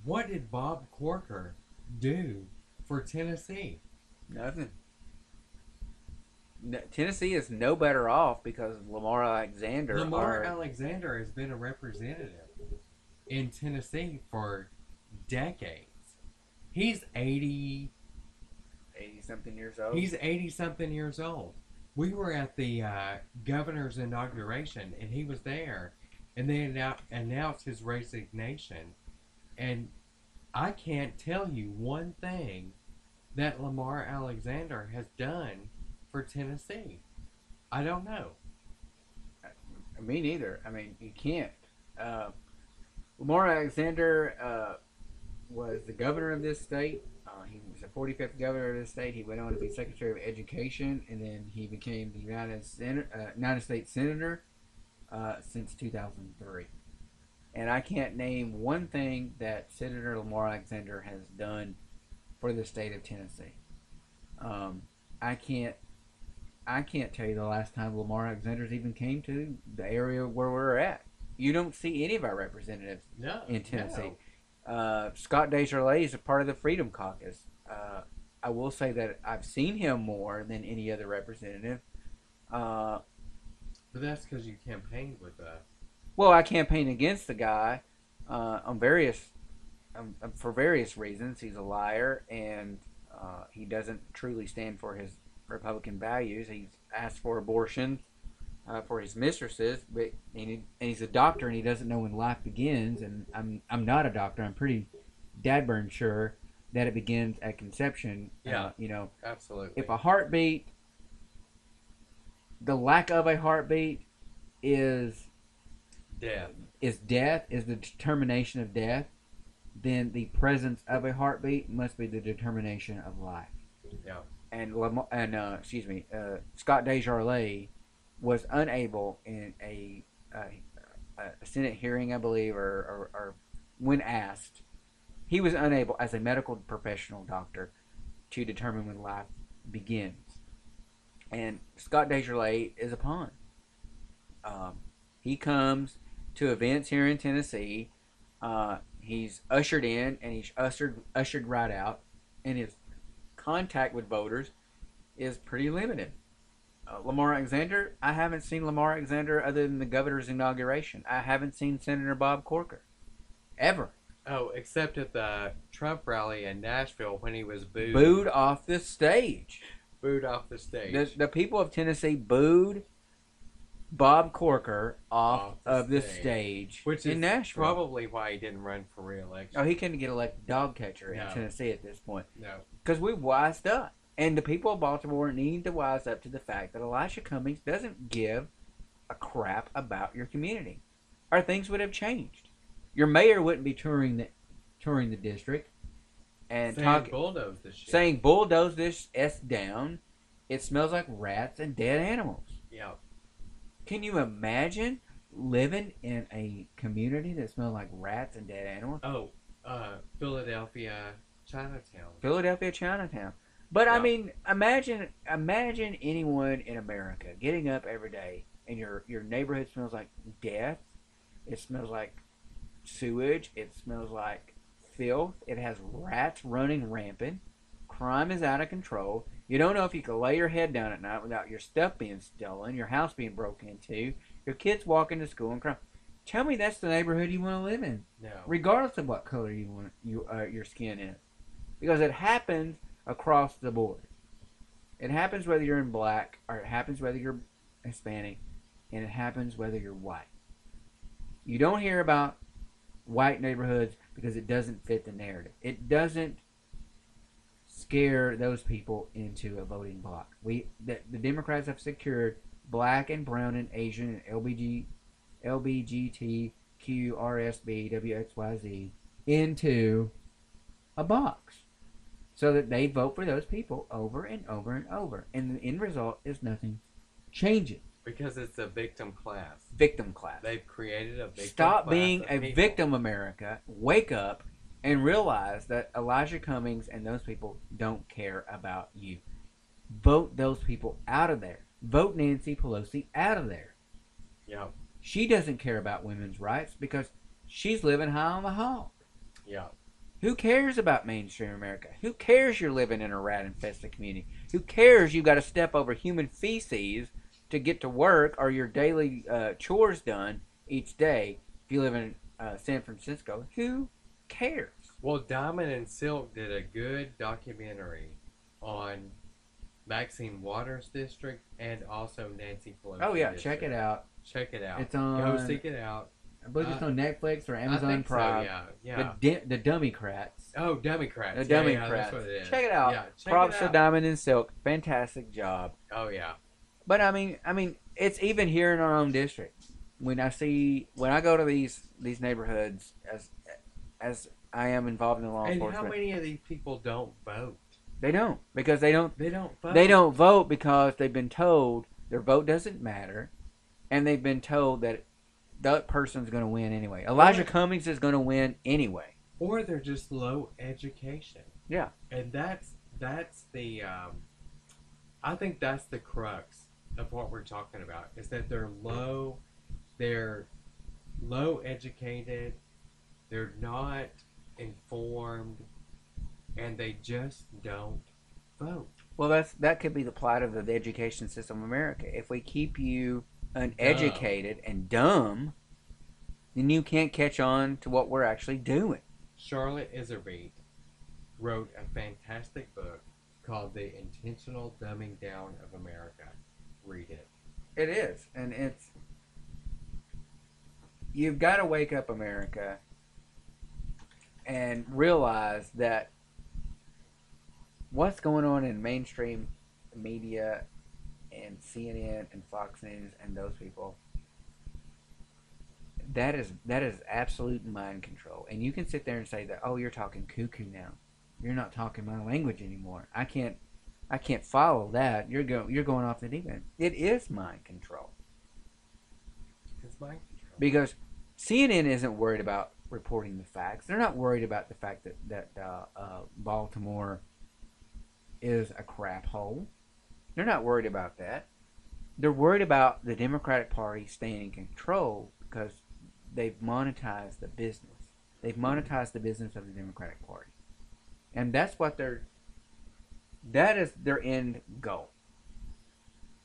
What did Bob Corker do for Tennessee? Nothing. Tennessee is no better off because Lamar Alexander. Lamar are, Alexander has been a representative in Tennessee for decades. He's eighty, eighty something years old. He's eighty something years old. We were at the uh, governor's inauguration, and he was there, and they annou- announced his resignation. And I can't tell you one thing that Lamar Alexander has done for Tennessee. I don't know. Me neither. I mean, you can't. Uh, Lamar Alexander uh, was the governor of this state. Uh, he was the forty-fifth governor of this state. He went on to be Secretary of Education, and then he became the United, Sen- uh, United States Senator uh, since two thousand three. And I can't name one thing that Senator Lamar Alexander has done for the state of Tennessee. Um, I can't I can't tell you the last time Lamar Alexander's even came to the area where we're at. You don't see any of our representatives no, in Tennessee. No. Uh, Scott DesJarlais is a part of the Freedom Caucus. Uh, I will say that I've seen him more than any other representative. Uh, but that's because you campaigned with that. Well, I campaigned against the guy uh, on various um, for various reasons. He's a liar, and uh, he doesn't truly stand for his Republican values. He's asked for abortion uh, for his mistresses, but and, he, and he's a doctor, and he doesn't know when life begins. And I'm I'm not a doctor. I'm pretty dadburn sure that it begins at conception. Yeah, uh, you know, absolutely. If a heartbeat, the lack of a heartbeat, is death. Is death is the determination of death. Then the presence of a heartbeat must be the determination of life. Yeah. And Lam- and uh, excuse me, uh, Scott DesJarlais was unable in a, uh, a Senate hearing, I believe, or, or, or when asked, he was unable as a medical professional doctor to determine when life begins. And Scott DesJarlais is a pawn. Um, he comes to events here in Tennessee. Uh, he's ushered in and he's ushered ushered right out, and his contact with voters is pretty limited. uh, Lamar Alexander. I haven't seen Lamar Alexander other than the governor's inauguration. I haven't seen Senator Bob Corker ever. Oh, except at the Trump rally in Nashville when he was booed. Booed off the stage. Booed off the stage. The, the people of Tennessee booed Bob Corker off, off the of stage. the stage Which in is Nashville. Probably why he didn't run for re-election. Oh, he couldn't get elected dog catcher no. in Tennessee at this point. No. Because we wised up. And the people of Baltimore need to wise up to the fact that Elijah Cummings doesn't give a crap about your community. Or things would have changed. Your mayor wouldn't be touring the touring the district and saying talk, bulldoze this shit. Saying bulldoze this S down. It smells like rats and dead animals. Yeah. Can you imagine living in a community that smells like rats and dead animals? Oh, uh, Philadelphia, Chinatown. Philadelphia, Chinatown. But yeah. I mean, imagine imagine anyone in America getting up every day and your your neighborhood smells like death. It smells like sewage. It smells like filth. It has rats running rampant. Crime is out of control. You don't know if you can lay your head down at night without your stuff being stolen, your house being broken into, your kids walking to school and crying. Tell me that's the neighborhood you want to live in. No. Regardless of what color you want you uh, your skin is, because it happens across the board. It happens whether you're in black, or it happens whether you're Hispanic, and it happens whether you're white. You don't hear about white neighborhoods because it doesn't fit the narrative. It doesn't scare those people into a voting block. We the, the Democrats have secured black and brown and Asian and L B G, L B G T Q R S B W X Y Z into a box so that they vote for those people over and over and over. And the end result is nothing changes. Because it's a victim class. Victim class. They've created a victim class. Stop being a victim, America. Wake up and realize that Elijah Cummings and those people don't care about you. Vote those people out of there. Vote Nancy Pelosi out of there. Yeah. She doesn't care about women's rights because she's living high on the hog. Yeah. Who cares about mainstream America? Who cares you're living in a rat-infested community? Who cares you've got to step over human feces to get to work or your daily uh, chores done each day if you live in uh, San Francisco? Who cares? Well, Diamond and Silk did a good documentary on Maxine Waters District and also Nancy Pelosi Oh, yeah. District. Check it out. Check it out. It's on. Go seek it out. I believe uh, it's on Netflix or Amazon Prime. So, yeah, yeah. The, di- the Dummycrats. Oh, Dummycrats. The yeah, Dummycrats. Yeah, that's what it is. Check it out. Yeah, check Props it out. to Diamond and Silk. Fantastic job. Oh, yeah. But I mean, I mean, it's even here in our own district. When I see, when I go to these these neighborhoods, as as I am involved in the law and enforcement. And how many of these people don't vote? They don't because they don't. They don't vote. They don't vote because they've been told their vote doesn't matter, and they've been told that that person's going to win anyway. Elijah or, Cummings is going to win anyway. Or they're just low education. Yeah, and that's that's the. Um, I think that's the crux of what we're talking about, is that they're low, they're low educated, they're not informed, and they just don't vote. Well, that's that could be the plight of the education system in America. If we keep you uneducated dumb. and dumb, then you can't catch on to what we're actually doing. Charlotte Iserbeet wrote a fantastic book called The Intentional Dumbing Down of America. Read it. It is, and it's you've got to wake up, America, and realize that what's going on in mainstream media and C N N and Fox News and those people, that is that is absolute mind control. And you can sit there and say that, oh, you're talking cuckoo now. You're not talking my language anymore. I can't I can't follow that. You're go. You're going off the deep end. It is mind control. It's mind control. Because C N N isn't worried about reporting the facts. They're not worried about the fact that that uh, uh, Baltimore is a crap hole. They're not worried about that. They're worried about the Democratic Party staying in control because they've monetized the business. They've monetized the business of the Democratic Party, and that's what they're. That is their end goal.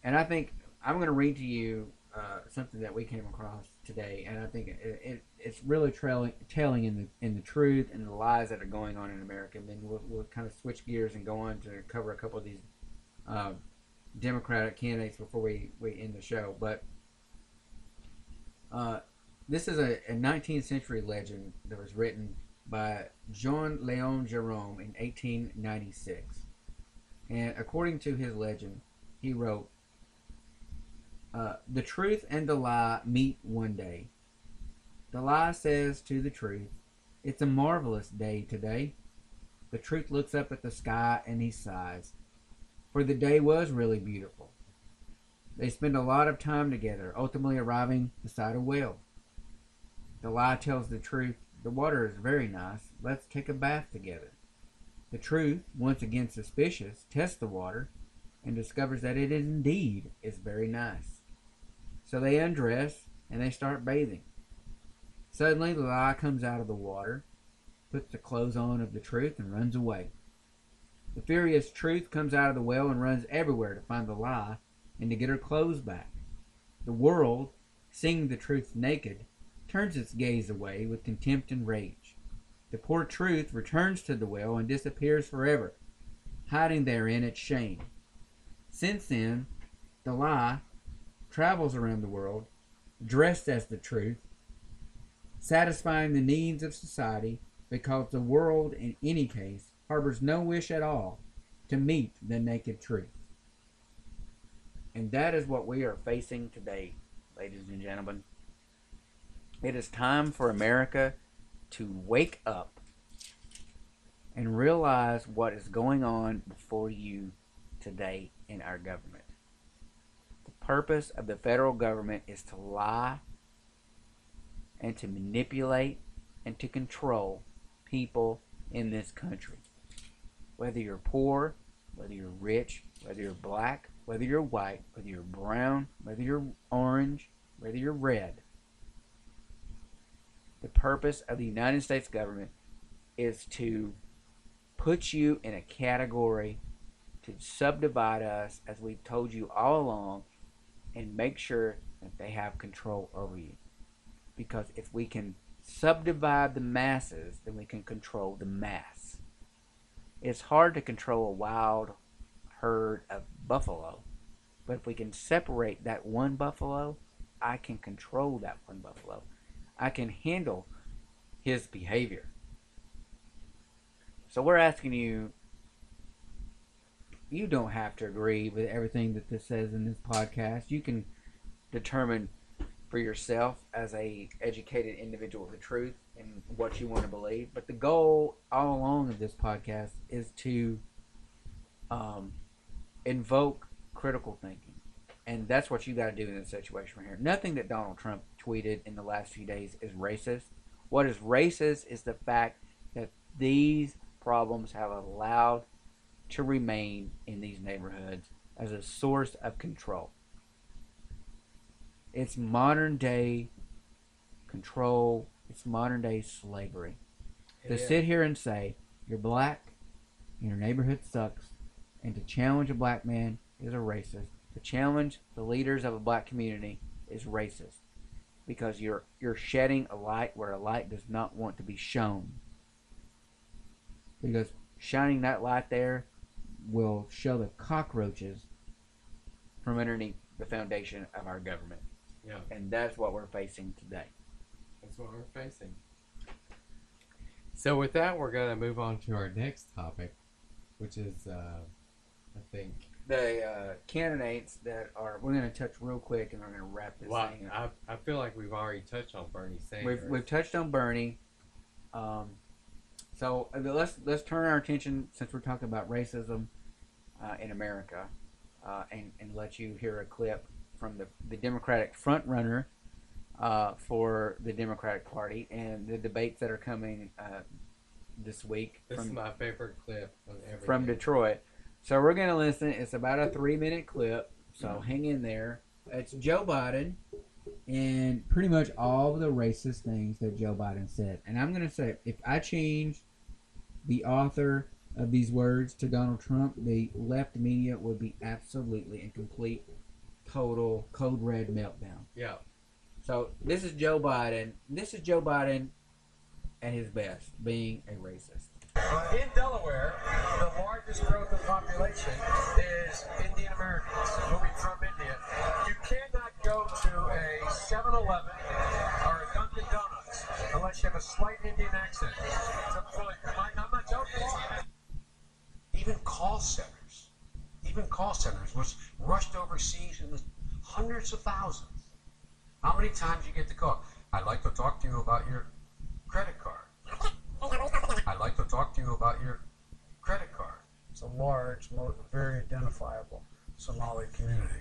And I think I'm going to read to you uh, something that we came across today, and I think it, it, it's really trailing, telling in the in the truth and the lies that are going on in America. And then we'll, we'll kind of switch gears and go on to cover a couple of these uh, Democratic candidates before we, we end the show. But uh, this is a, a nineteenth century legend that was written by Jean Leon Jerome in eighteen ninety-six. And according to his legend, he wrote, Uh, the truth and the lie meet one day. The lie says to the truth, it's a marvelous day today. The truth looks up at the sky and he sighs, for the day was really beautiful. They spend a lot of time together, ultimately arriving beside a well. The lie tells the truth, the water is very nice, let's take a bath together. The truth, once again suspicious, tests the water and discovers that it indeed is very nice. So they undress, and they start bathing. Suddenly, the lie comes out of the water, puts the clothes on of the truth, and runs away. The furious truth comes out of the well and runs everywhere to find the lie and to get her clothes back. The world, seeing the truth naked, turns its gaze away with contempt and rage. The poor truth returns to the well and disappears forever, hiding therein its shame. Since then, the lie travels around the world, dressed as the truth, satisfying the needs of society, because the world, in any case, harbors no wish at all to meet the naked truth. And that is what we are facing today, ladies and gentlemen. It is time for America to wake up and realize what is going on before you today in our government. Purpose of the federal government is to lie and to manipulate and to control people in this country. Whether you're poor, whether you're rich, whether you're black, whether you're white, whether you're brown, whether you're orange, whether you're red. The purpose of the United States government is to put you in a category, to subdivide us, as we've told you all along, and make sure that they have control over you. Because if we can subdivide the masses, then we can control the mass. It's hard to control a wild herd of buffalo, but if we can separate that one buffalo, I can control that one buffalo. I can handle his behavior. So we're asking you, you don't have to agree with everything that this says in this podcast. You can determine for yourself as a educated individual the truth and what you want to believe. But the goal all along of this podcast is to um, invoke critical thinking. And that's what you got to do in this situation right here. Nothing that Donald Trump tweeted in the last few days is racist. What is racist is the fact that these problems have allowed to remain in these neighborhoods as a source of control. It's modern day control. It's modern day slavery. Yeah. To sit here and say, you're black, your neighborhood sucks, and to challenge a black man is a racist. To challenge the leaders of a black community is racist. Because you're you're shedding a light where a light does not want to be shown. Because shining that light there will show the cockroaches from underneath the foundation of our government. Yeah. And that's what we're facing today. That's what we're facing. So with that, we're going to move on to our next topic, which is, uh, I think... the uh, candidates that are... We're going to touch real quick, and we're going to wrap this well, thing up. I, I feel like we've already touched on Bernie Sanders. We've, we've touched on Bernie. Um, so let's, let's turn our attention, since we're talking about racism uh, in America... Uh, and, and let you hear a clip from the, the Democratic frontrunner uh, for the Democratic Party and the debates that are coming uh, this week. This from, is my favorite clip of everything. From Detroit. So we're going to listen. It's about a three-minute clip, so mm-hmm. hang in there. It's Joe Biden and pretty much all the racist things that Joe Biden said. And I'm going to say, if I change the author of these words to Donald Trump, the left media would be absolutely in complete total code red meltdown. Yeah. So this is Joe Biden. This is Joe Biden at his best, being a racist. In Delaware, the largest growth of population is Indian Americans moving from India. You cannot go to a seven eleven or a Dunkin' Donuts unless you have a slight Indian accent. I'm not joking. Even call centers, even call centers, was rushed overseas in the hundreds of thousands. How many times you get the call? I'd like to talk to you about your credit card. I'd like to talk to you about your credit card. It's a large, very identifiable Somali community.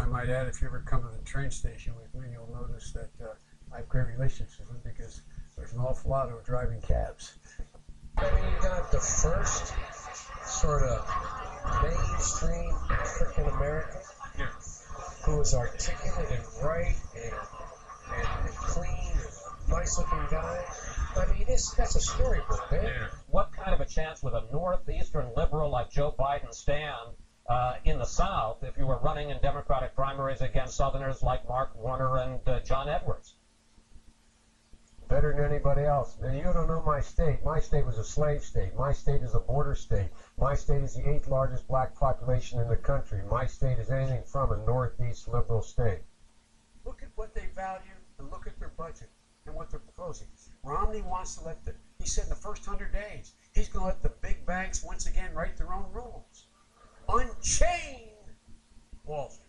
I might add, if you ever come to the train station with me, you'll notice that uh, I have great relationships with them because there's an awful lot of driving cabs. I mean, you got the first sort of mainstream African American yeah. who was articulate and bright and, and, and clean, nice-looking guy. I mean, this, that's a storybook, man. Yeah. What kind of a chance would a northeastern liberal like Joe Biden stand uh, in the South if you were running in Democratic primaries against Southerners like Mark Warner and uh, John Edwards? Better than anybody else. Now, you don't know my state. My state was a slave state. My state is a border state. My state is the eighth largest black population in the country. My state is anything from a northeast liberal state. Look at what they value and look at their budget and what they're proposing. Romney wants to let the, he said in the first hundred days, he's going to let the big banks once again write their own rules. Unchain Wall Street.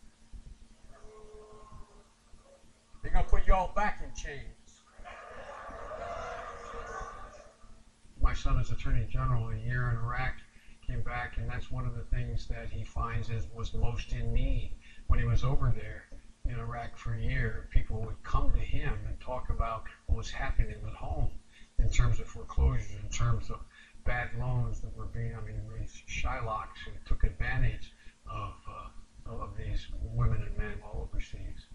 They're going to put you all back in chains. My son is Attorney General, a year in Iraq, came back, and that's one of the things that he finds is was most in need when he was over there. In Iraq for a year, people would come to him and talk about what was happening at home in terms of foreclosures, in terms of bad loans that were being, I mean, these shylocks who took advantage of, uh, of these women and men all overseas.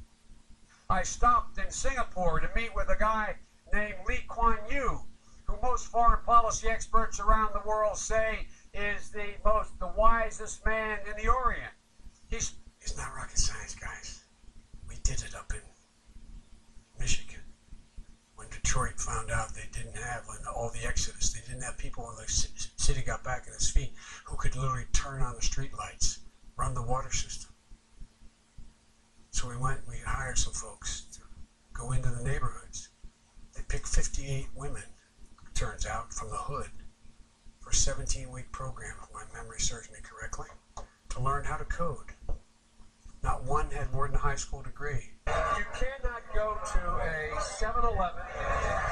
I stopped in Singapore to meet with a guy named Lee Kuan Yew, who most foreign policy experts around the world say is the most, the wisest man in the Orient. He's, he's not rocket science, guys. We did it up in Michigan when Detroit found out they didn't have all the exodus. They didn't have people when the city got back on its feet who could literally turn on the street lights, run the water system. So we went, we hired some folks to go into the neighborhoods. They picked fifty-eight women, it turns out, from the hood for a seventeen-week program, if my memory serves me correctly, to learn how to code. Not one had more than a high school degree. You cannot go to a seven eleven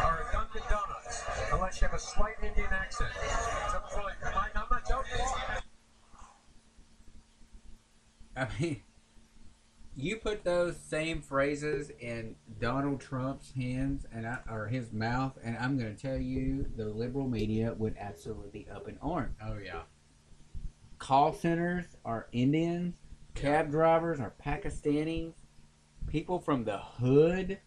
or a Dunkin' Donuts unless you have a slight Indian accent. I'm not joking. I mean, you put those same phrases in Donald Trump's hands and I, or his mouth, and I'm going to tell you the liberal media would absolutely be up in arms. Oh, yeah. Call centers are Indians. Cab drivers are Pakistanis, people from the hood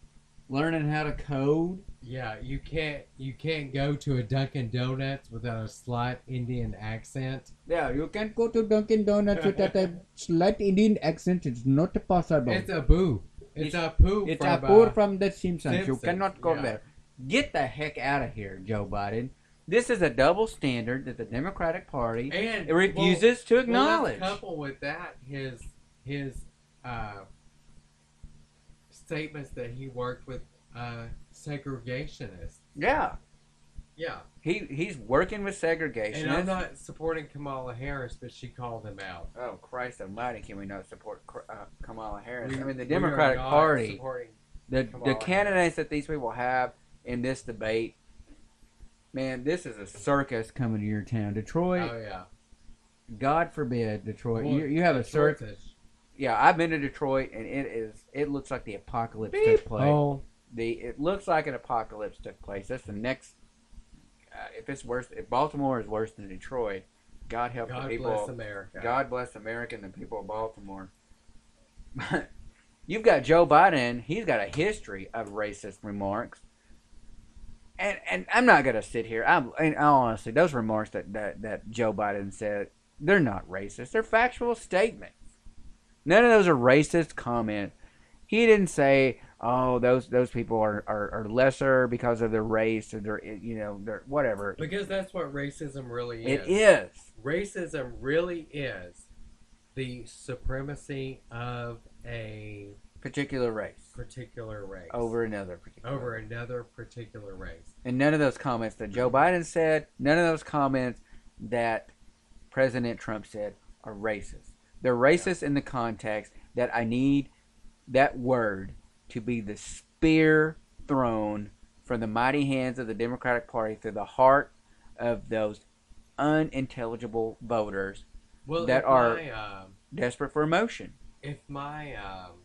learning how to code. Yeah, you can't you can't go to a Dunkin' Donuts without a slight Indian accent. Yeah, you can't go to Dunkin' Donuts without a slight Indian accent. It's not possible. It's a boo. It's, it's a poo. It's from a poo uh, from the Simpsons. Simpsons. You cannot go yeah. there. Get the heck out of here, Joe Biden. This is a double standard that the Democratic Party and, refuses well, to acknowledge. Well, coupled with that, his his uh, statements that he worked with uh, segregationists. Yeah, yeah. He he's working with segregationists. And I'm not supporting Kamala Harris, but she called him out. Oh Christ Almighty! Can we not support uh, Kamala Harris? We, I mean, the Democratic Party, the Kamala the candidates Harris. That these people have in this debate. Man, this is a circus coming to your town. Detroit. Oh, yeah. God forbid, Detroit. Well, you, you have a circus. circus. Yeah, I've been to Detroit, and it is. It looks like the apocalypse Beep. took place. Oh. The, it looks like an apocalypse took place. That's the next. Uh, if it's worse, if Baltimore is worse than Detroit, God help God the people. God bless America. God bless America and the people of Baltimore. You've got Joe Biden. He's got a history of racist remarks. And, and I'm not going to sit here. I'm, and honestly, those remarks that, that, that Joe Biden said, they're not racist. They're factual statements. None of those are racist comments. He didn't say, oh, those those people are, are, are lesser because of their race or their, you know, their whatever. Because that's what racism really is. It is. Racism really is the supremacy of a particular race. Particular race. Over another particular Over race. another particular race. And none of those comments that Joe Biden said, none of those comments that President Trump said are racist. They're racist yeah. in the context that I need that word to be the spear thrown from the mighty hands of the Democratic Party through the heart of those unintelligible voters well, that are my, um, desperate for emotion. If my um,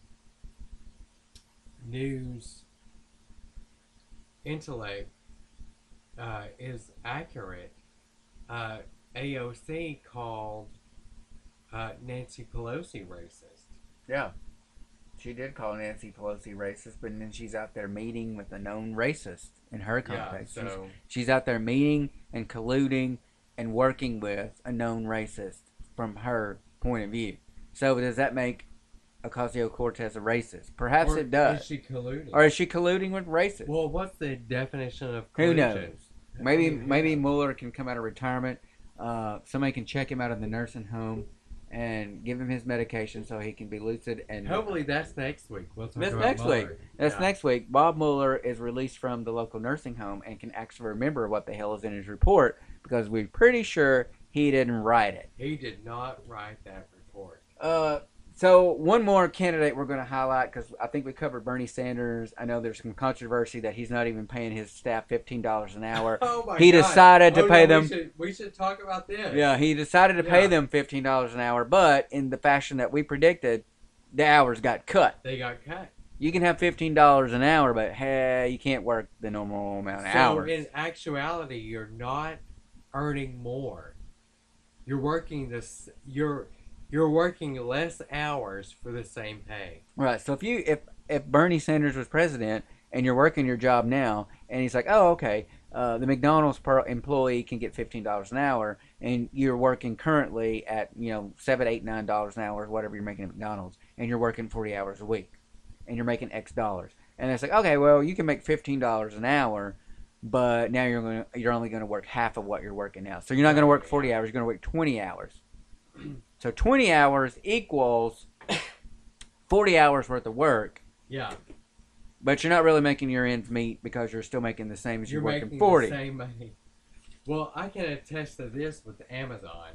news intellect uh, is accurate, uh, A O C called uh, Nancy Pelosi racist. Yeah. She did call Nancy Pelosi racist, but then she's out there meeting with a known racist in her context. Yeah, so. she's, she's out there meeting and colluding and working with a known racist from her point of view. So does that make Ocasio-Cortez a racist? Perhaps or it does. Is she colluding? Or is she colluding with racists? Well, what's the definition of collusion? Who knows? Maybe, maybe Mueller can come out of retirement. Uh, somebody can check him out of the nursing home and give him his medication so he can be lucid. And hopefully that's next week. We'll talk that's about next Mueller. week. That's yeah. next week. Bob Mueller is released from the local nursing home and can actually remember what the hell is in his report because we're pretty sure he didn't write it. He did not write that report. Uh, so one more candidate we're going to highlight because I think we covered Bernie Sanders. I know there's some controversy that he's not even paying his staff fifteen dollars an hour. oh my he God. decided to oh, pay no, them. We should, we should talk about this. Yeah, he decided to yeah. pay them fifteen dollars an hour, but in the fashion that we predicted, the hours got cut. They got cut. You can have fifteen dollars an hour, but hey, you can't work the normal amount of so hours. So in actuality, you're not earning more. You're working this. You're you're working less hours for the same pay. Right. So if you if if Bernie Sanders was president and you're working your job now, and he's like, oh, okay, uh, the McDonald's per employee can get fifteen dollars an hour, and you're working currently at you know seven, eight, nine dollars an hour, whatever you're making at McDonald's, and you're working forty hours a week, and you're making X dollars, and it's like, okay, well, you can make fifteen dollars an hour. But now you're going to, you're only going to work half of what you're working now. So you're not going to work forty hours. You're going to work twenty hours. So twenty hours equals forty hours worth of work. Yeah. But you're not really making your ends meet because you're still making the same as you're, you're working forty. You're making the same money. Well, I can attest to this with Amazon.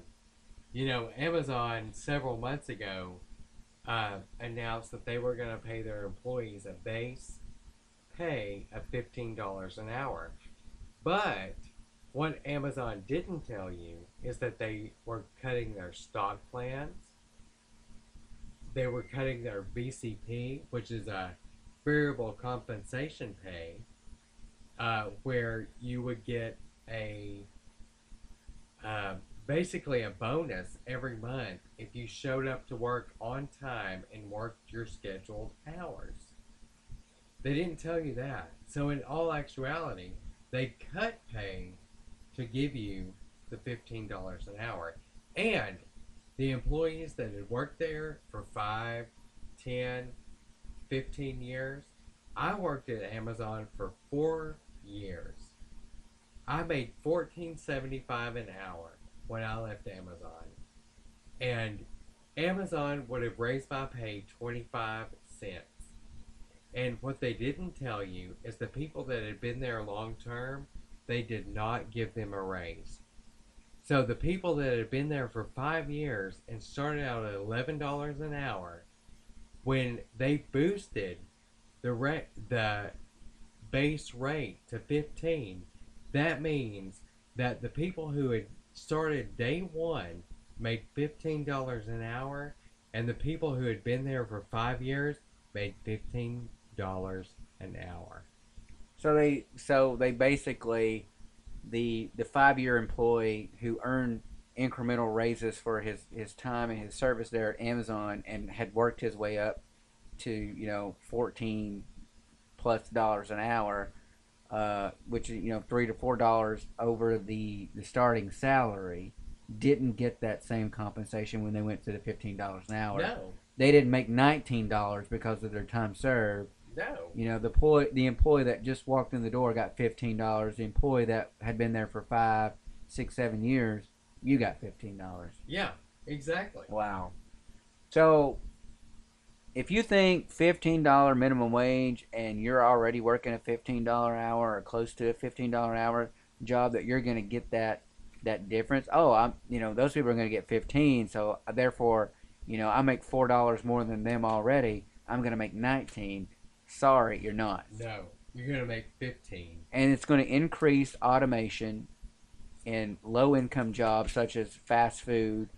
You know, Amazon several months ago uh, announced that they were going to pay their employees a base pay of fifteen dollars an hour. But what Amazon didn't tell you is that they were cutting their stock plans. They were cutting their V C P, which is a variable compensation pay, uh, where you would get a uh, basically a bonus every month if you showed up to work on time and worked your scheduled hours. They didn't tell you that. So in all actuality, they cut pay to give you the fifteen dollars an hour. And the employees that had worked there for five, ten, fifteen years, I worked at Amazon for four years. I made fourteen seventy-five an hour when I left Amazon. And Amazon would have raised my pay twenty-five cents. And what they didn't tell you is the people that had been there long term, they did not give them a raise. So the people that had been there for five years and started out at eleven dollars an hour, when they boosted the re- the base rate to fifteen, that means that the people who had started day one made fifteen dollars an hour, and the people who had been there for five years made fifteen dollars an hour. So they so they basically, the the five-year employee who earned incremental raises for his, his time and his service there at Amazon and had worked his way up to, you know, fourteen plus dollars an hour, uh, which is, you know, three to four dollars over the, the starting salary, didn't get that same compensation when they went to the fifteen dollars an hour. No. they didn't make nineteen dollars because of their time served. No. You know, the employee, the employee that just walked in the door got fifteen dollars. The employee that had been there for five, six, seven years, you got fifteen dollars. Yeah, exactly. Wow. So if you think fifteen dollars minimum wage and you're already working a fifteen dollars hour or close to a fifteen dollars hour job, that you're going to get that that difference, oh, I'm, you know, those people are going to get fifteen, so therefore, you know, I make four dollars more than them already, I'm going to make nineteen. Sorry, you're not. No, you're going to make fifteen. And it's going to increase automation in low-income jobs such as fast food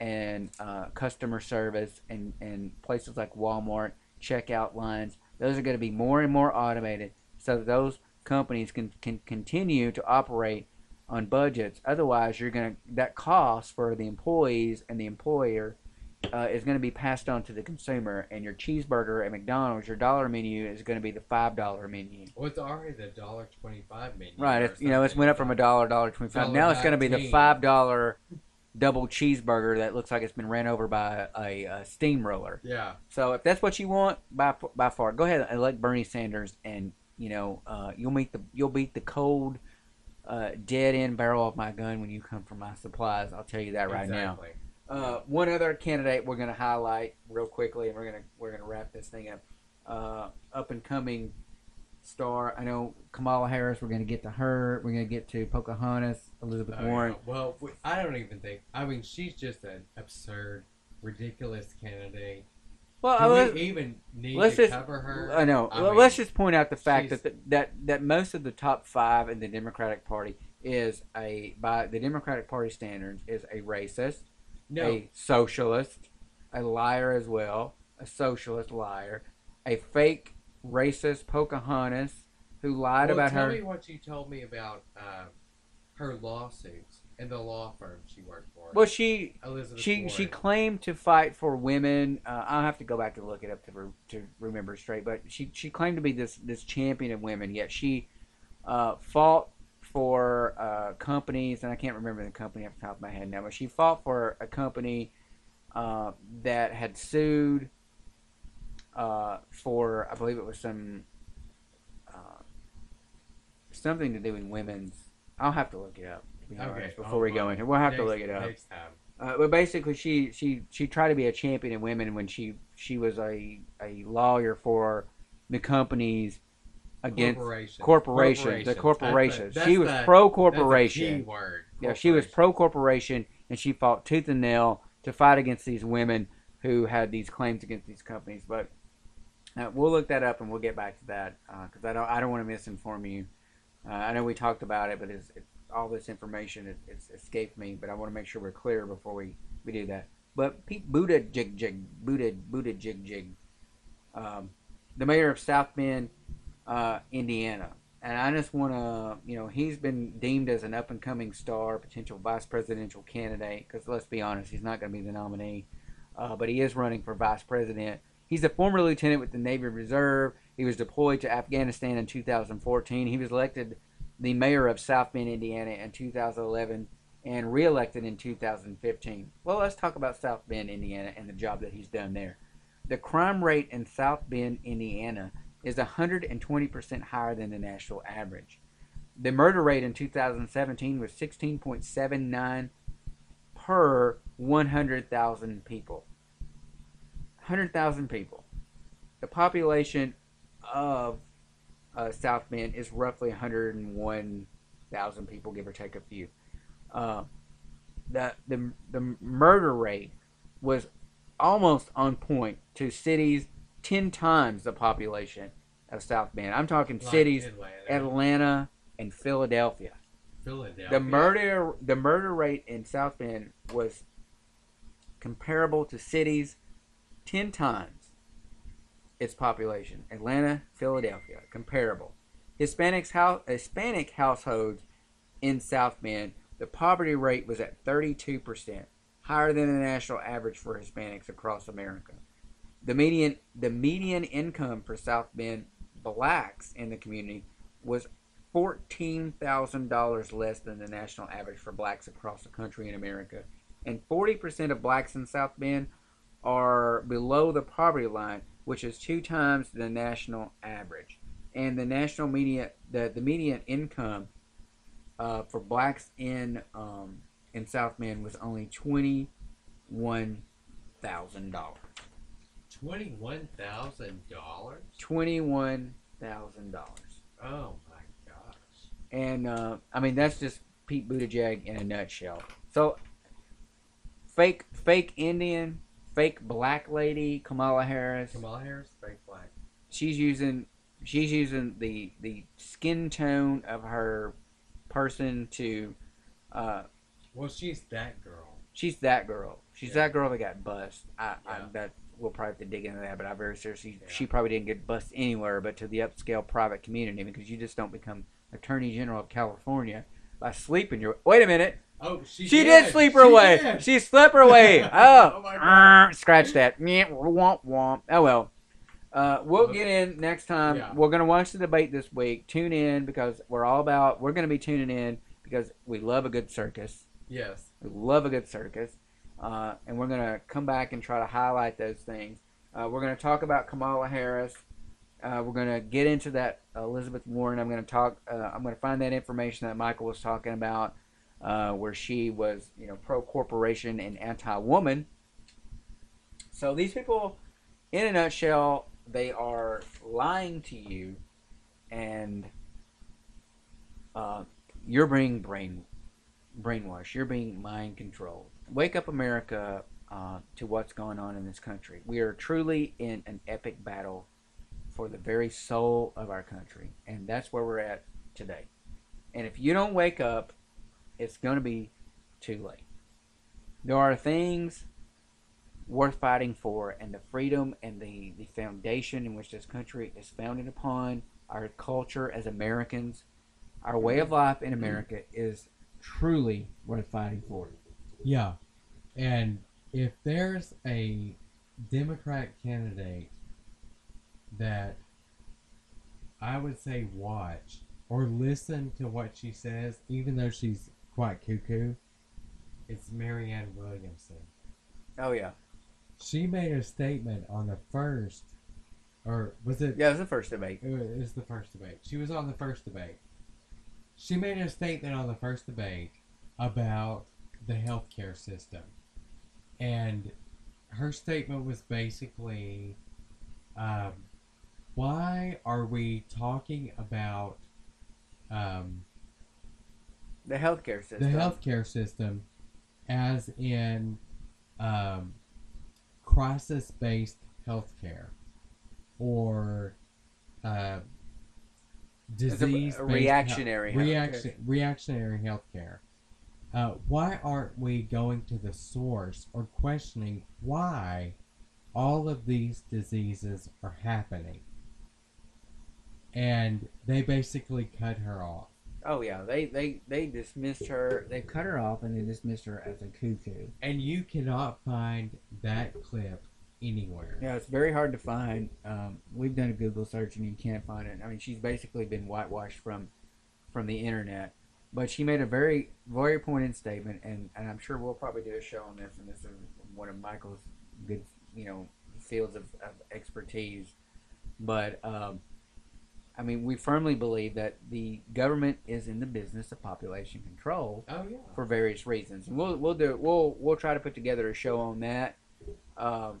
and uh, customer service and, and places like Walmart, checkout lines. Those are going to be more and more automated so that those companies can, can continue to operate on budgets. Otherwise, you're going to, that cost for the employees and the employer uh, is going to be passed on to the consumer. And your cheeseburger at McDonald's, your dollar menu is going to be the five dollar menu. Well, it's already the one dollar and twenty-five cents menu. Right. It's, you know, it's went up from a dollar, one dollar and twenty-five cents. Now it's going to be the five dollar double cheeseburger that looks like it's been ran over by a, a steamroller. Yeah. So if that's what you want, by by far, go ahead and elect Bernie Sanders, and you know uh, you'll meet the you'll beat the cold, uh, dead end barrel of my gun when you come for my supplies. I'll tell you that right exactly. now. Uh, one other candidate we're going to highlight real quickly, and we're gonna we're gonna wrap this thing up. Uh, up and coming star. I know Kamala Harris, we're going to get to her. We're going to get to Pocahontas, Elizabeth oh, Warren. Yeah. Well, I don't even think. I mean, she's just an absurd, ridiculous candidate. Well, Do I, we even need let's to just, cover her? I know. I well, mean, let's just point out the fact that the, that that most of the top five in the Democratic Party is a by the Democratic Party standards is a racist, no. a socialist, a liar as well, a socialist liar, a fake racist Pocahontas who lied well, about tell her. Tell me what you told me about uh, her lawsuits and the law firm she worked for. Well, she Elizabeth she Warren. she claimed to fight for women. Uh, I'll have to go back and look it up to re to remember straight. But she she claimed to be this this champion of women. Yet she uh, fought for uh, companies, and I can't remember the company off the top of my head now. But she fought for a company uh, that had sued. Uh, for I believe it was some uh, something to do with women's. I'll have to look it up to be okay, before we go in here. We'll have next, to look it up. Uh, but basically, she she she tried to be a champion of women when she she was a a lawyer for the companies against corporations. corporations, corporations. The corporations. That's she was the, pro corporation. That's a word. Yeah, she was pro corporation, and she fought tooth and nail to fight against these women who had these claims against these companies, but. Now, we'll look that up and we'll get back to that because uh, I don't I don't want to misinform you. Uh, I know we talked about it, but it's, it's all this information it, it's escaped me. But I want to make sure we're clear before we, we do that. But Pete Buttigieg, Buttigieg, Buttigieg, Buttigieg, um, the mayor of South Bend, uh, Indiana, and I just want to you know he's been deemed as an up and coming star, potential vice presidential candidate. Because let's be honest, he's not going to be the nominee, uh, but he is running for vice president. He's a former lieutenant with the Navy Reserve. He was deployed to Afghanistan in two thousand fourteen. He was elected the mayor of South Bend, Indiana in two thousand eleven and reelected in two thousand fifteen. Well, let's talk about South Bend, Indiana and the job that he's done there. The crime rate in South Bend, Indiana is one hundred twenty percent higher than the national average. The murder rate in two thousand seventeen was sixteen point seven nine per one hundred thousand people. one hundred thousand people. The population of uh, South Bend is roughly one hundred one thousand people, give or take a few. Uh, the, the, the murder rate was almost on point to cities ten times the population of South Bend. I'm talking like cities, Atlanta. Atlanta and Philadelphia. Philadelphia. The murder, the murder rate in South Bend was comparable to cities ten times its population. Atlanta, Philadelphia, comparable. Hispanics house, Hispanic households in South Bend, the poverty rate was at thirty-two percent, higher than the national average for Hispanics across America. The median, the median income for South Bend blacks in the community was fourteen thousand dollars less than the national average for blacks across the country in America. And forty percent of blacks in South Bend are below the poverty line, which is two times the national average. And the national median, the, the median income uh, for blacks in um, in South Bend was only twenty-one thousand dollars. twenty-one thousand dollars? twenty-one thousand dollars. Oh, my gosh. And, uh, I mean, that's just Pete Buttigieg in a nutshell. So, fake fake Indian, fake black lady, Kamala Harris. Kamala Harris, fake black. She's using... She's using the, the skin tone of her person to... Uh, well, she's that girl. She's that girl. She's yeah. that girl that got bust. I, yeah. I, that, we'll probably have to dig into that, but I very seriously... Yeah. She probably didn't get bust anywhere but to the upscale private community, because you just don't become Attorney General of California by sleeping your... Wait a minute. Oh, she, she did. did sleep her she way. Did. She slept her way. Oh, oh my God. Scratch that. Womp, womp. Oh, well. Uh, we'll get in next time. Yeah. We're going to watch the debate this week. Tune in, because we're all about, we're going to be tuning in because we love a good circus. Yes. We love a good circus. Uh, and we're going to come back and try to highlight those things. Uh, we're going to talk about Kamala Harris. Uh, we're going to get into that Elizabeth Warren. I'm going to talk, uh, I'm going to find that information that Michael was talking about, uh, where she was, you know, pro-corporation and anti-woman. So these people, in a nutshell, they are lying to you, and uh, you're being brain, brainwashed. You're being mind controlled. Wake up, America, uh, to what's going on in this country. We are truly in an epic battle for the very soul of our country, and that's where we're at today. And if you don't wake up, it's going to be too late. There are things worth fighting for, and the freedom and the, the foundation in which this country is founded upon, our culture as Americans, our way of life in America is truly worth fighting for. Yeah. And if there's a Democrat candidate that I would say watch or listen to what she says, even though she's quite cuckoo, it's Marianne Williamson. Oh, yeah. She made a statement on the first, or was it? Yeah, it was the first debate. It was, it was the first debate. She was on the first debate. She made a statement on the first debate about the healthcare system. And her statement was basically, um, why are we talking about um, the healthcare system? The healthcare system, as in um, crisis-based healthcare, or uh, disease-based reactionary health, reaction healthcare. reactionary healthcare. Uh, why aren't we going to the source or questioning why all of these diseases are happening? And they basically cut her off. Oh yeah, they, they, they dismissed her. They cut her off and they dismissed her as a cuckoo. And you cannot find that clip anywhere. Yeah, it's very hard to find. Um, we've done a Google search and you can't find it. I mean, she's basically been whitewashed from from the internet. But she made a very, very pointed statement, and, and I'm sure we'll probably do a show on this, and this is one of Michael's good, you know, fields of, of expertise. But um, I mean, we firmly believe that the government is in the business of population control. Oh, yeah. For various reasons. And we'll we'll do we'll we'll try to put together a show on that. Um,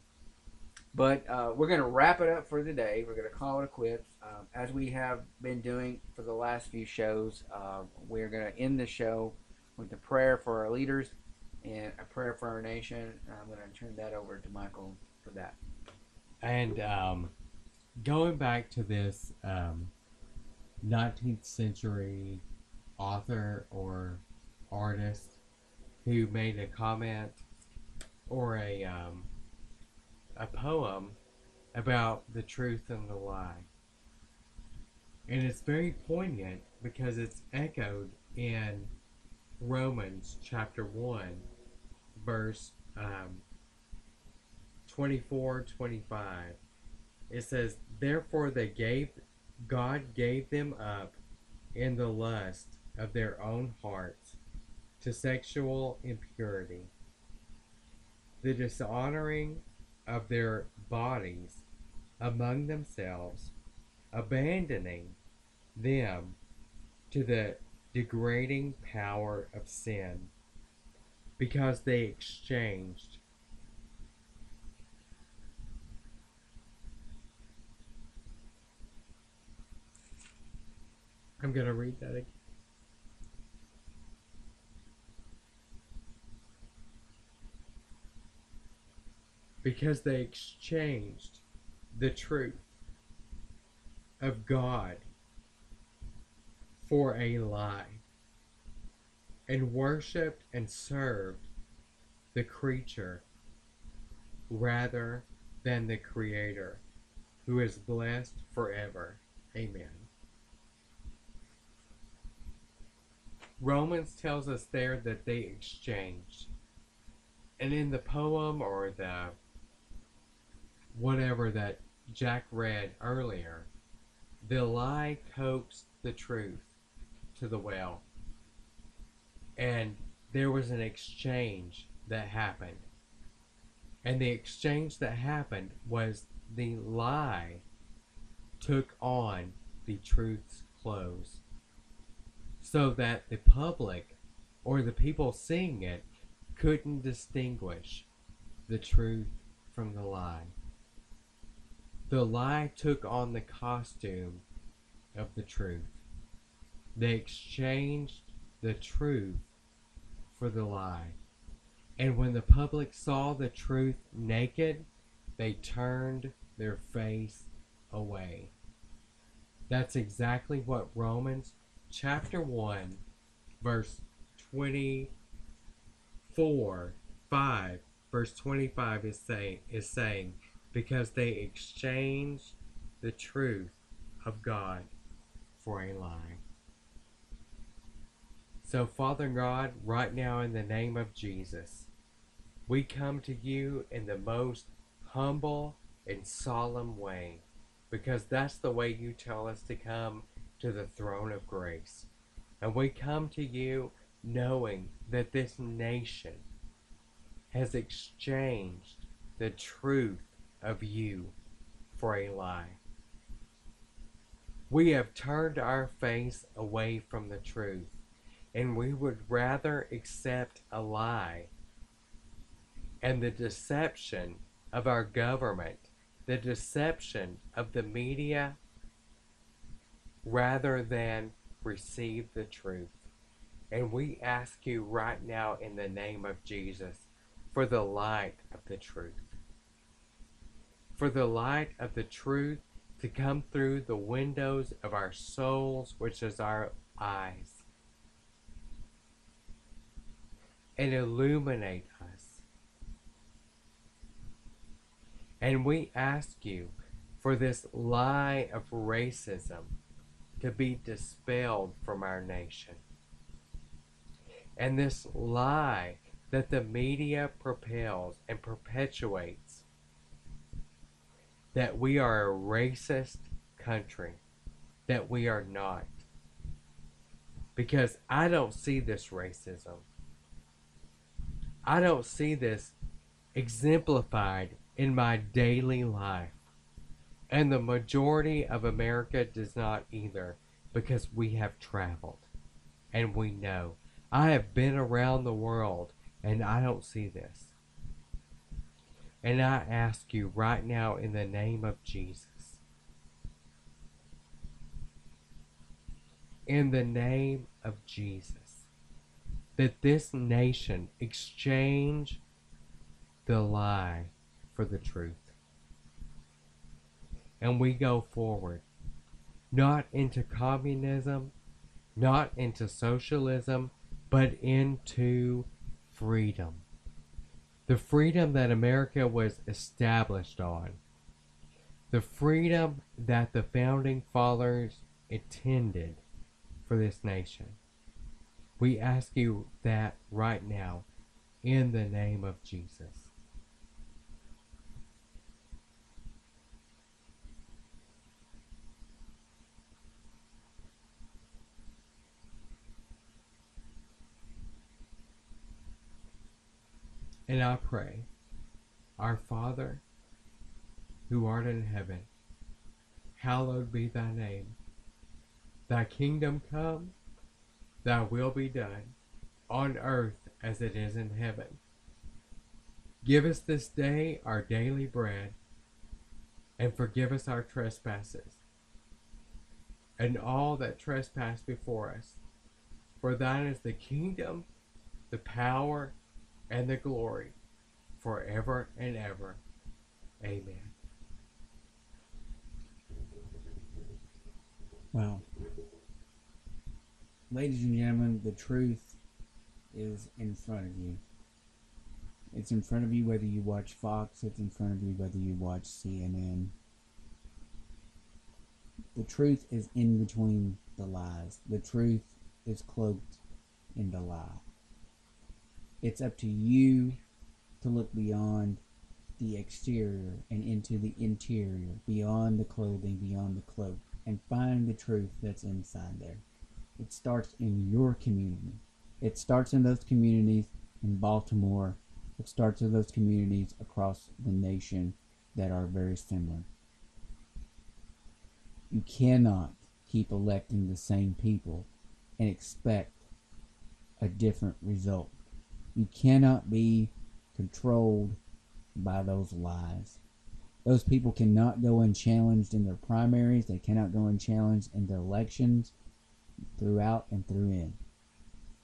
but uh, we're going to wrap it up for today. We're going to call it a quits, um, as we have been doing for the last few shows. Uh, we're going to end the show with a prayer for our leaders and a prayer for our nation. And I'm going to turn that over to Michael for that. And. Um... Going back to this um, nineteenth century author or artist who made a comment or a um, a poem about the truth and the lie. And it's very poignant because it's echoed in Romans chapter one, verse um, twenty-four, twenty-five. It says, therefore they gave, God gave them up in the lust of their own hearts to sexual impurity, the dishonoring of their bodies among themselves, abandoning them to the degrading power of sin, because they exchanged I'm going to read that again. Because they exchanged the truth of God for a lie, and worshipped and served the creature rather than the Creator, who is blessed forever. Amen. Romans tells us there that they exchanged. And in the poem, or the whatever that Jack read earlier, the lie coaxed the truth to the well. And there was an exchange that happened. And the exchange that happened was the lie took on the truth's clothes, so that the public, or the people seeing it, couldn't distinguish the truth from the lie. The lie took on the costume of the truth. They exchanged the truth for the lie. And when the public saw the truth naked, they turned their face away. That's exactly what Romans chapter one, verse twenty-four, five, verse twenty-five is saying, is saying, because they exchanged the truth of God for a lie. So, Father God, right now in the name of Jesus, we come to you in the most humble and solemn way, because that's the way you tell us to come to the throne of grace. And we come to you knowing that this nation has exchanged the truth of you for a lie. We have turned our face away from the truth, and we would rather accept a lie and the deception of our government, the deception of the media, rather than receive the truth. And we ask you right now in the name of Jesus for the light of the truth. For the light of the truth to come through the windows of our souls, which is our eyes, and illuminate us. And we ask you for this lie of racism to be dispelled from our nation. And this lie that the media propels and perpetuates, that we are a racist country, that we are not. Because I don't see this racism. I don't see this exemplified in my daily life. And the majority of America does not either, because we have traveled and we know. I have been around the world and I don't see this. And I ask you right now in the name of Jesus, in the name of Jesus, that this nation exchange the lie for the truth. And we go forward, not into communism, not into socialism, but into freedom. The freedom that America was established on. The freedom that the Founding Fathers intended for this nation. We ask you that right now in the name of Jesus. And I pray, our Father, who art in heaven, hallowed be thy name. Thy kingdom come, thy will be done, on earth as it is in heaven. Give us this day our daily bread, and forgive us our trespasses, and all that trespass before us. For thine is the kingdom, the power, and the glory, forever and ever. Amen. Wow. Ladies and gentlemen, the truth is in front of you. It's in front of you whether you watch Fox. It's in front of you whether you watch C N N. The truth is in between the lies. The truth is cloaked in the lie. It's up to you to look beyond the exterior and into the interior, beyond the clothing, beyond the cloak, and find the truth that's inside there. It starts in your community. It starts in those communities in Baltimore. It starts in those communities across the nation that are very similar. You cannot keep electing the same people and expect a different result. You cannot be controlled by those lies. Those people cannot go unchallenged in their primaries. They cannot go unchallenged in their elections throughout and through in.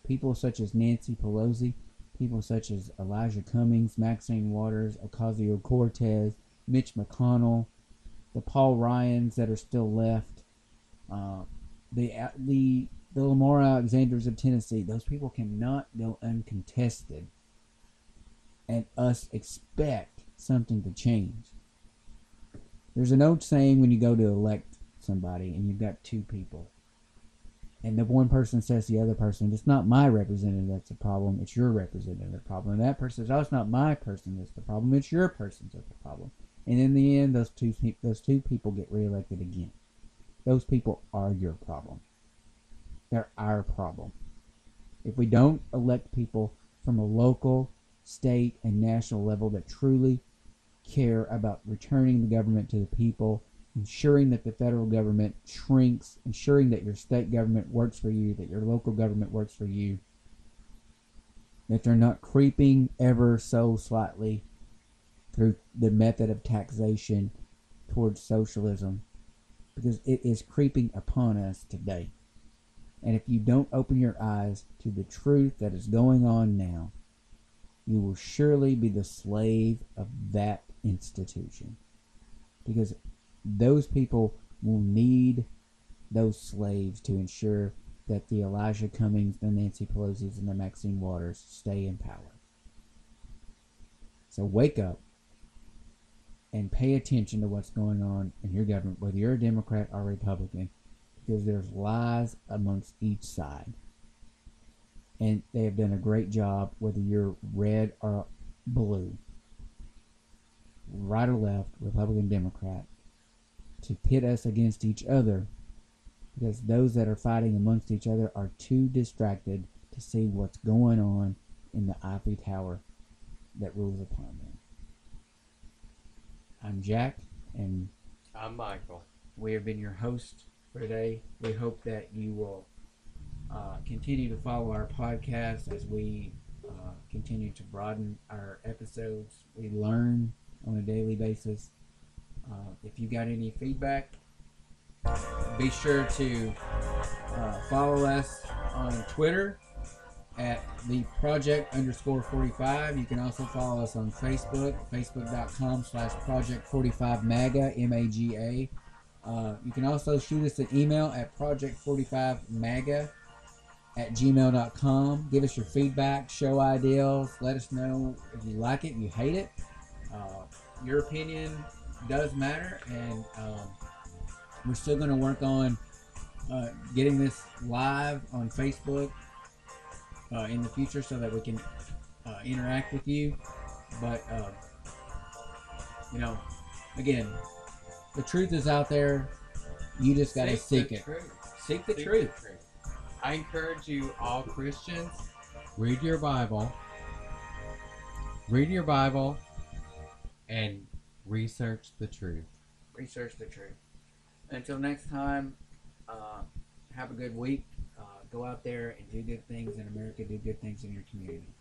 People such as Nancy Pelosi, people such as Elijah Cummings, Maxine Waters, Ocasio-Cortez, Mitch McConnell, the Paul Ryans that are still left, uh, the, the, the Lamar Alexanders of Tennessee, those people cannot go uncontested and us expect something to change. There's an old saying when you go to elect somebody and you've got two people, and the one person says to the other person, it's not my representative that's the problem, it's your representative that's the problem. And that person says, oh, it's not my person that's the problem, it's your person that's the problem. And in the end, those two, those two people get reelected again. Those people are your problem. They're our problem. If we don't elect people from a local, state, and national level that truly care about returning the government to the people, ensuring that the federal government shrinks, ensuring that your state government works for you, that your local government works for you, that they're not creeping ever so slightly through the method of taxation towards socialism, because it is creeping upon us today. And if you don't open your eyes to the truth that is going on now, you will surely be the slave of that institution, because those people will need those slaves to ensure that the Elijah Cummings, the Nancy Pelosi's, and the Maxine Waters stay in power. So wake up and pay attention to what's going on in your government, whether you're a Democrat or Republican, because there's lies amongst each side. And they have done a great job, whether you're red or blue, right or left, Republican, Democrat, to pit us against each other, because those that are fighting amongst each other are too distracted to see what's going on in the ivory tower that rules upon them. I'm Jack, and I'm Michael. We have been your hosts for today. We hope that you will uh, continue to follow our podcast as we uh, continue to broaden our episodes. We learn on a daily basis. Uh, if you got any feedback, be sure to uh, follow us on Twitter at the project underscore forty-five. You can also follow us on Facebook, facebook.com slash project 45 MAGA, M A G A. Uh, you can also shoot us an email at project forty-five maga at gmail dot com. Give us your feedback, show ideas, let us know if you like it, you hate it. Uh, your opinion does matter, and um, we're still going to work on uh, getting this live on Facebook Uh, in the future, so that we can uh, interact with you. But uh, you know, again, the truth is out there. You just gotta seek, seek it. Truth. Seek, the, seek truth. the truth. I encourage you, all Christians, read your Bible, read your Bible, and Research the truth. Research the truth. Until next time, uh, have a good week. Uh, go out there and do good things in America. Do good things in your community.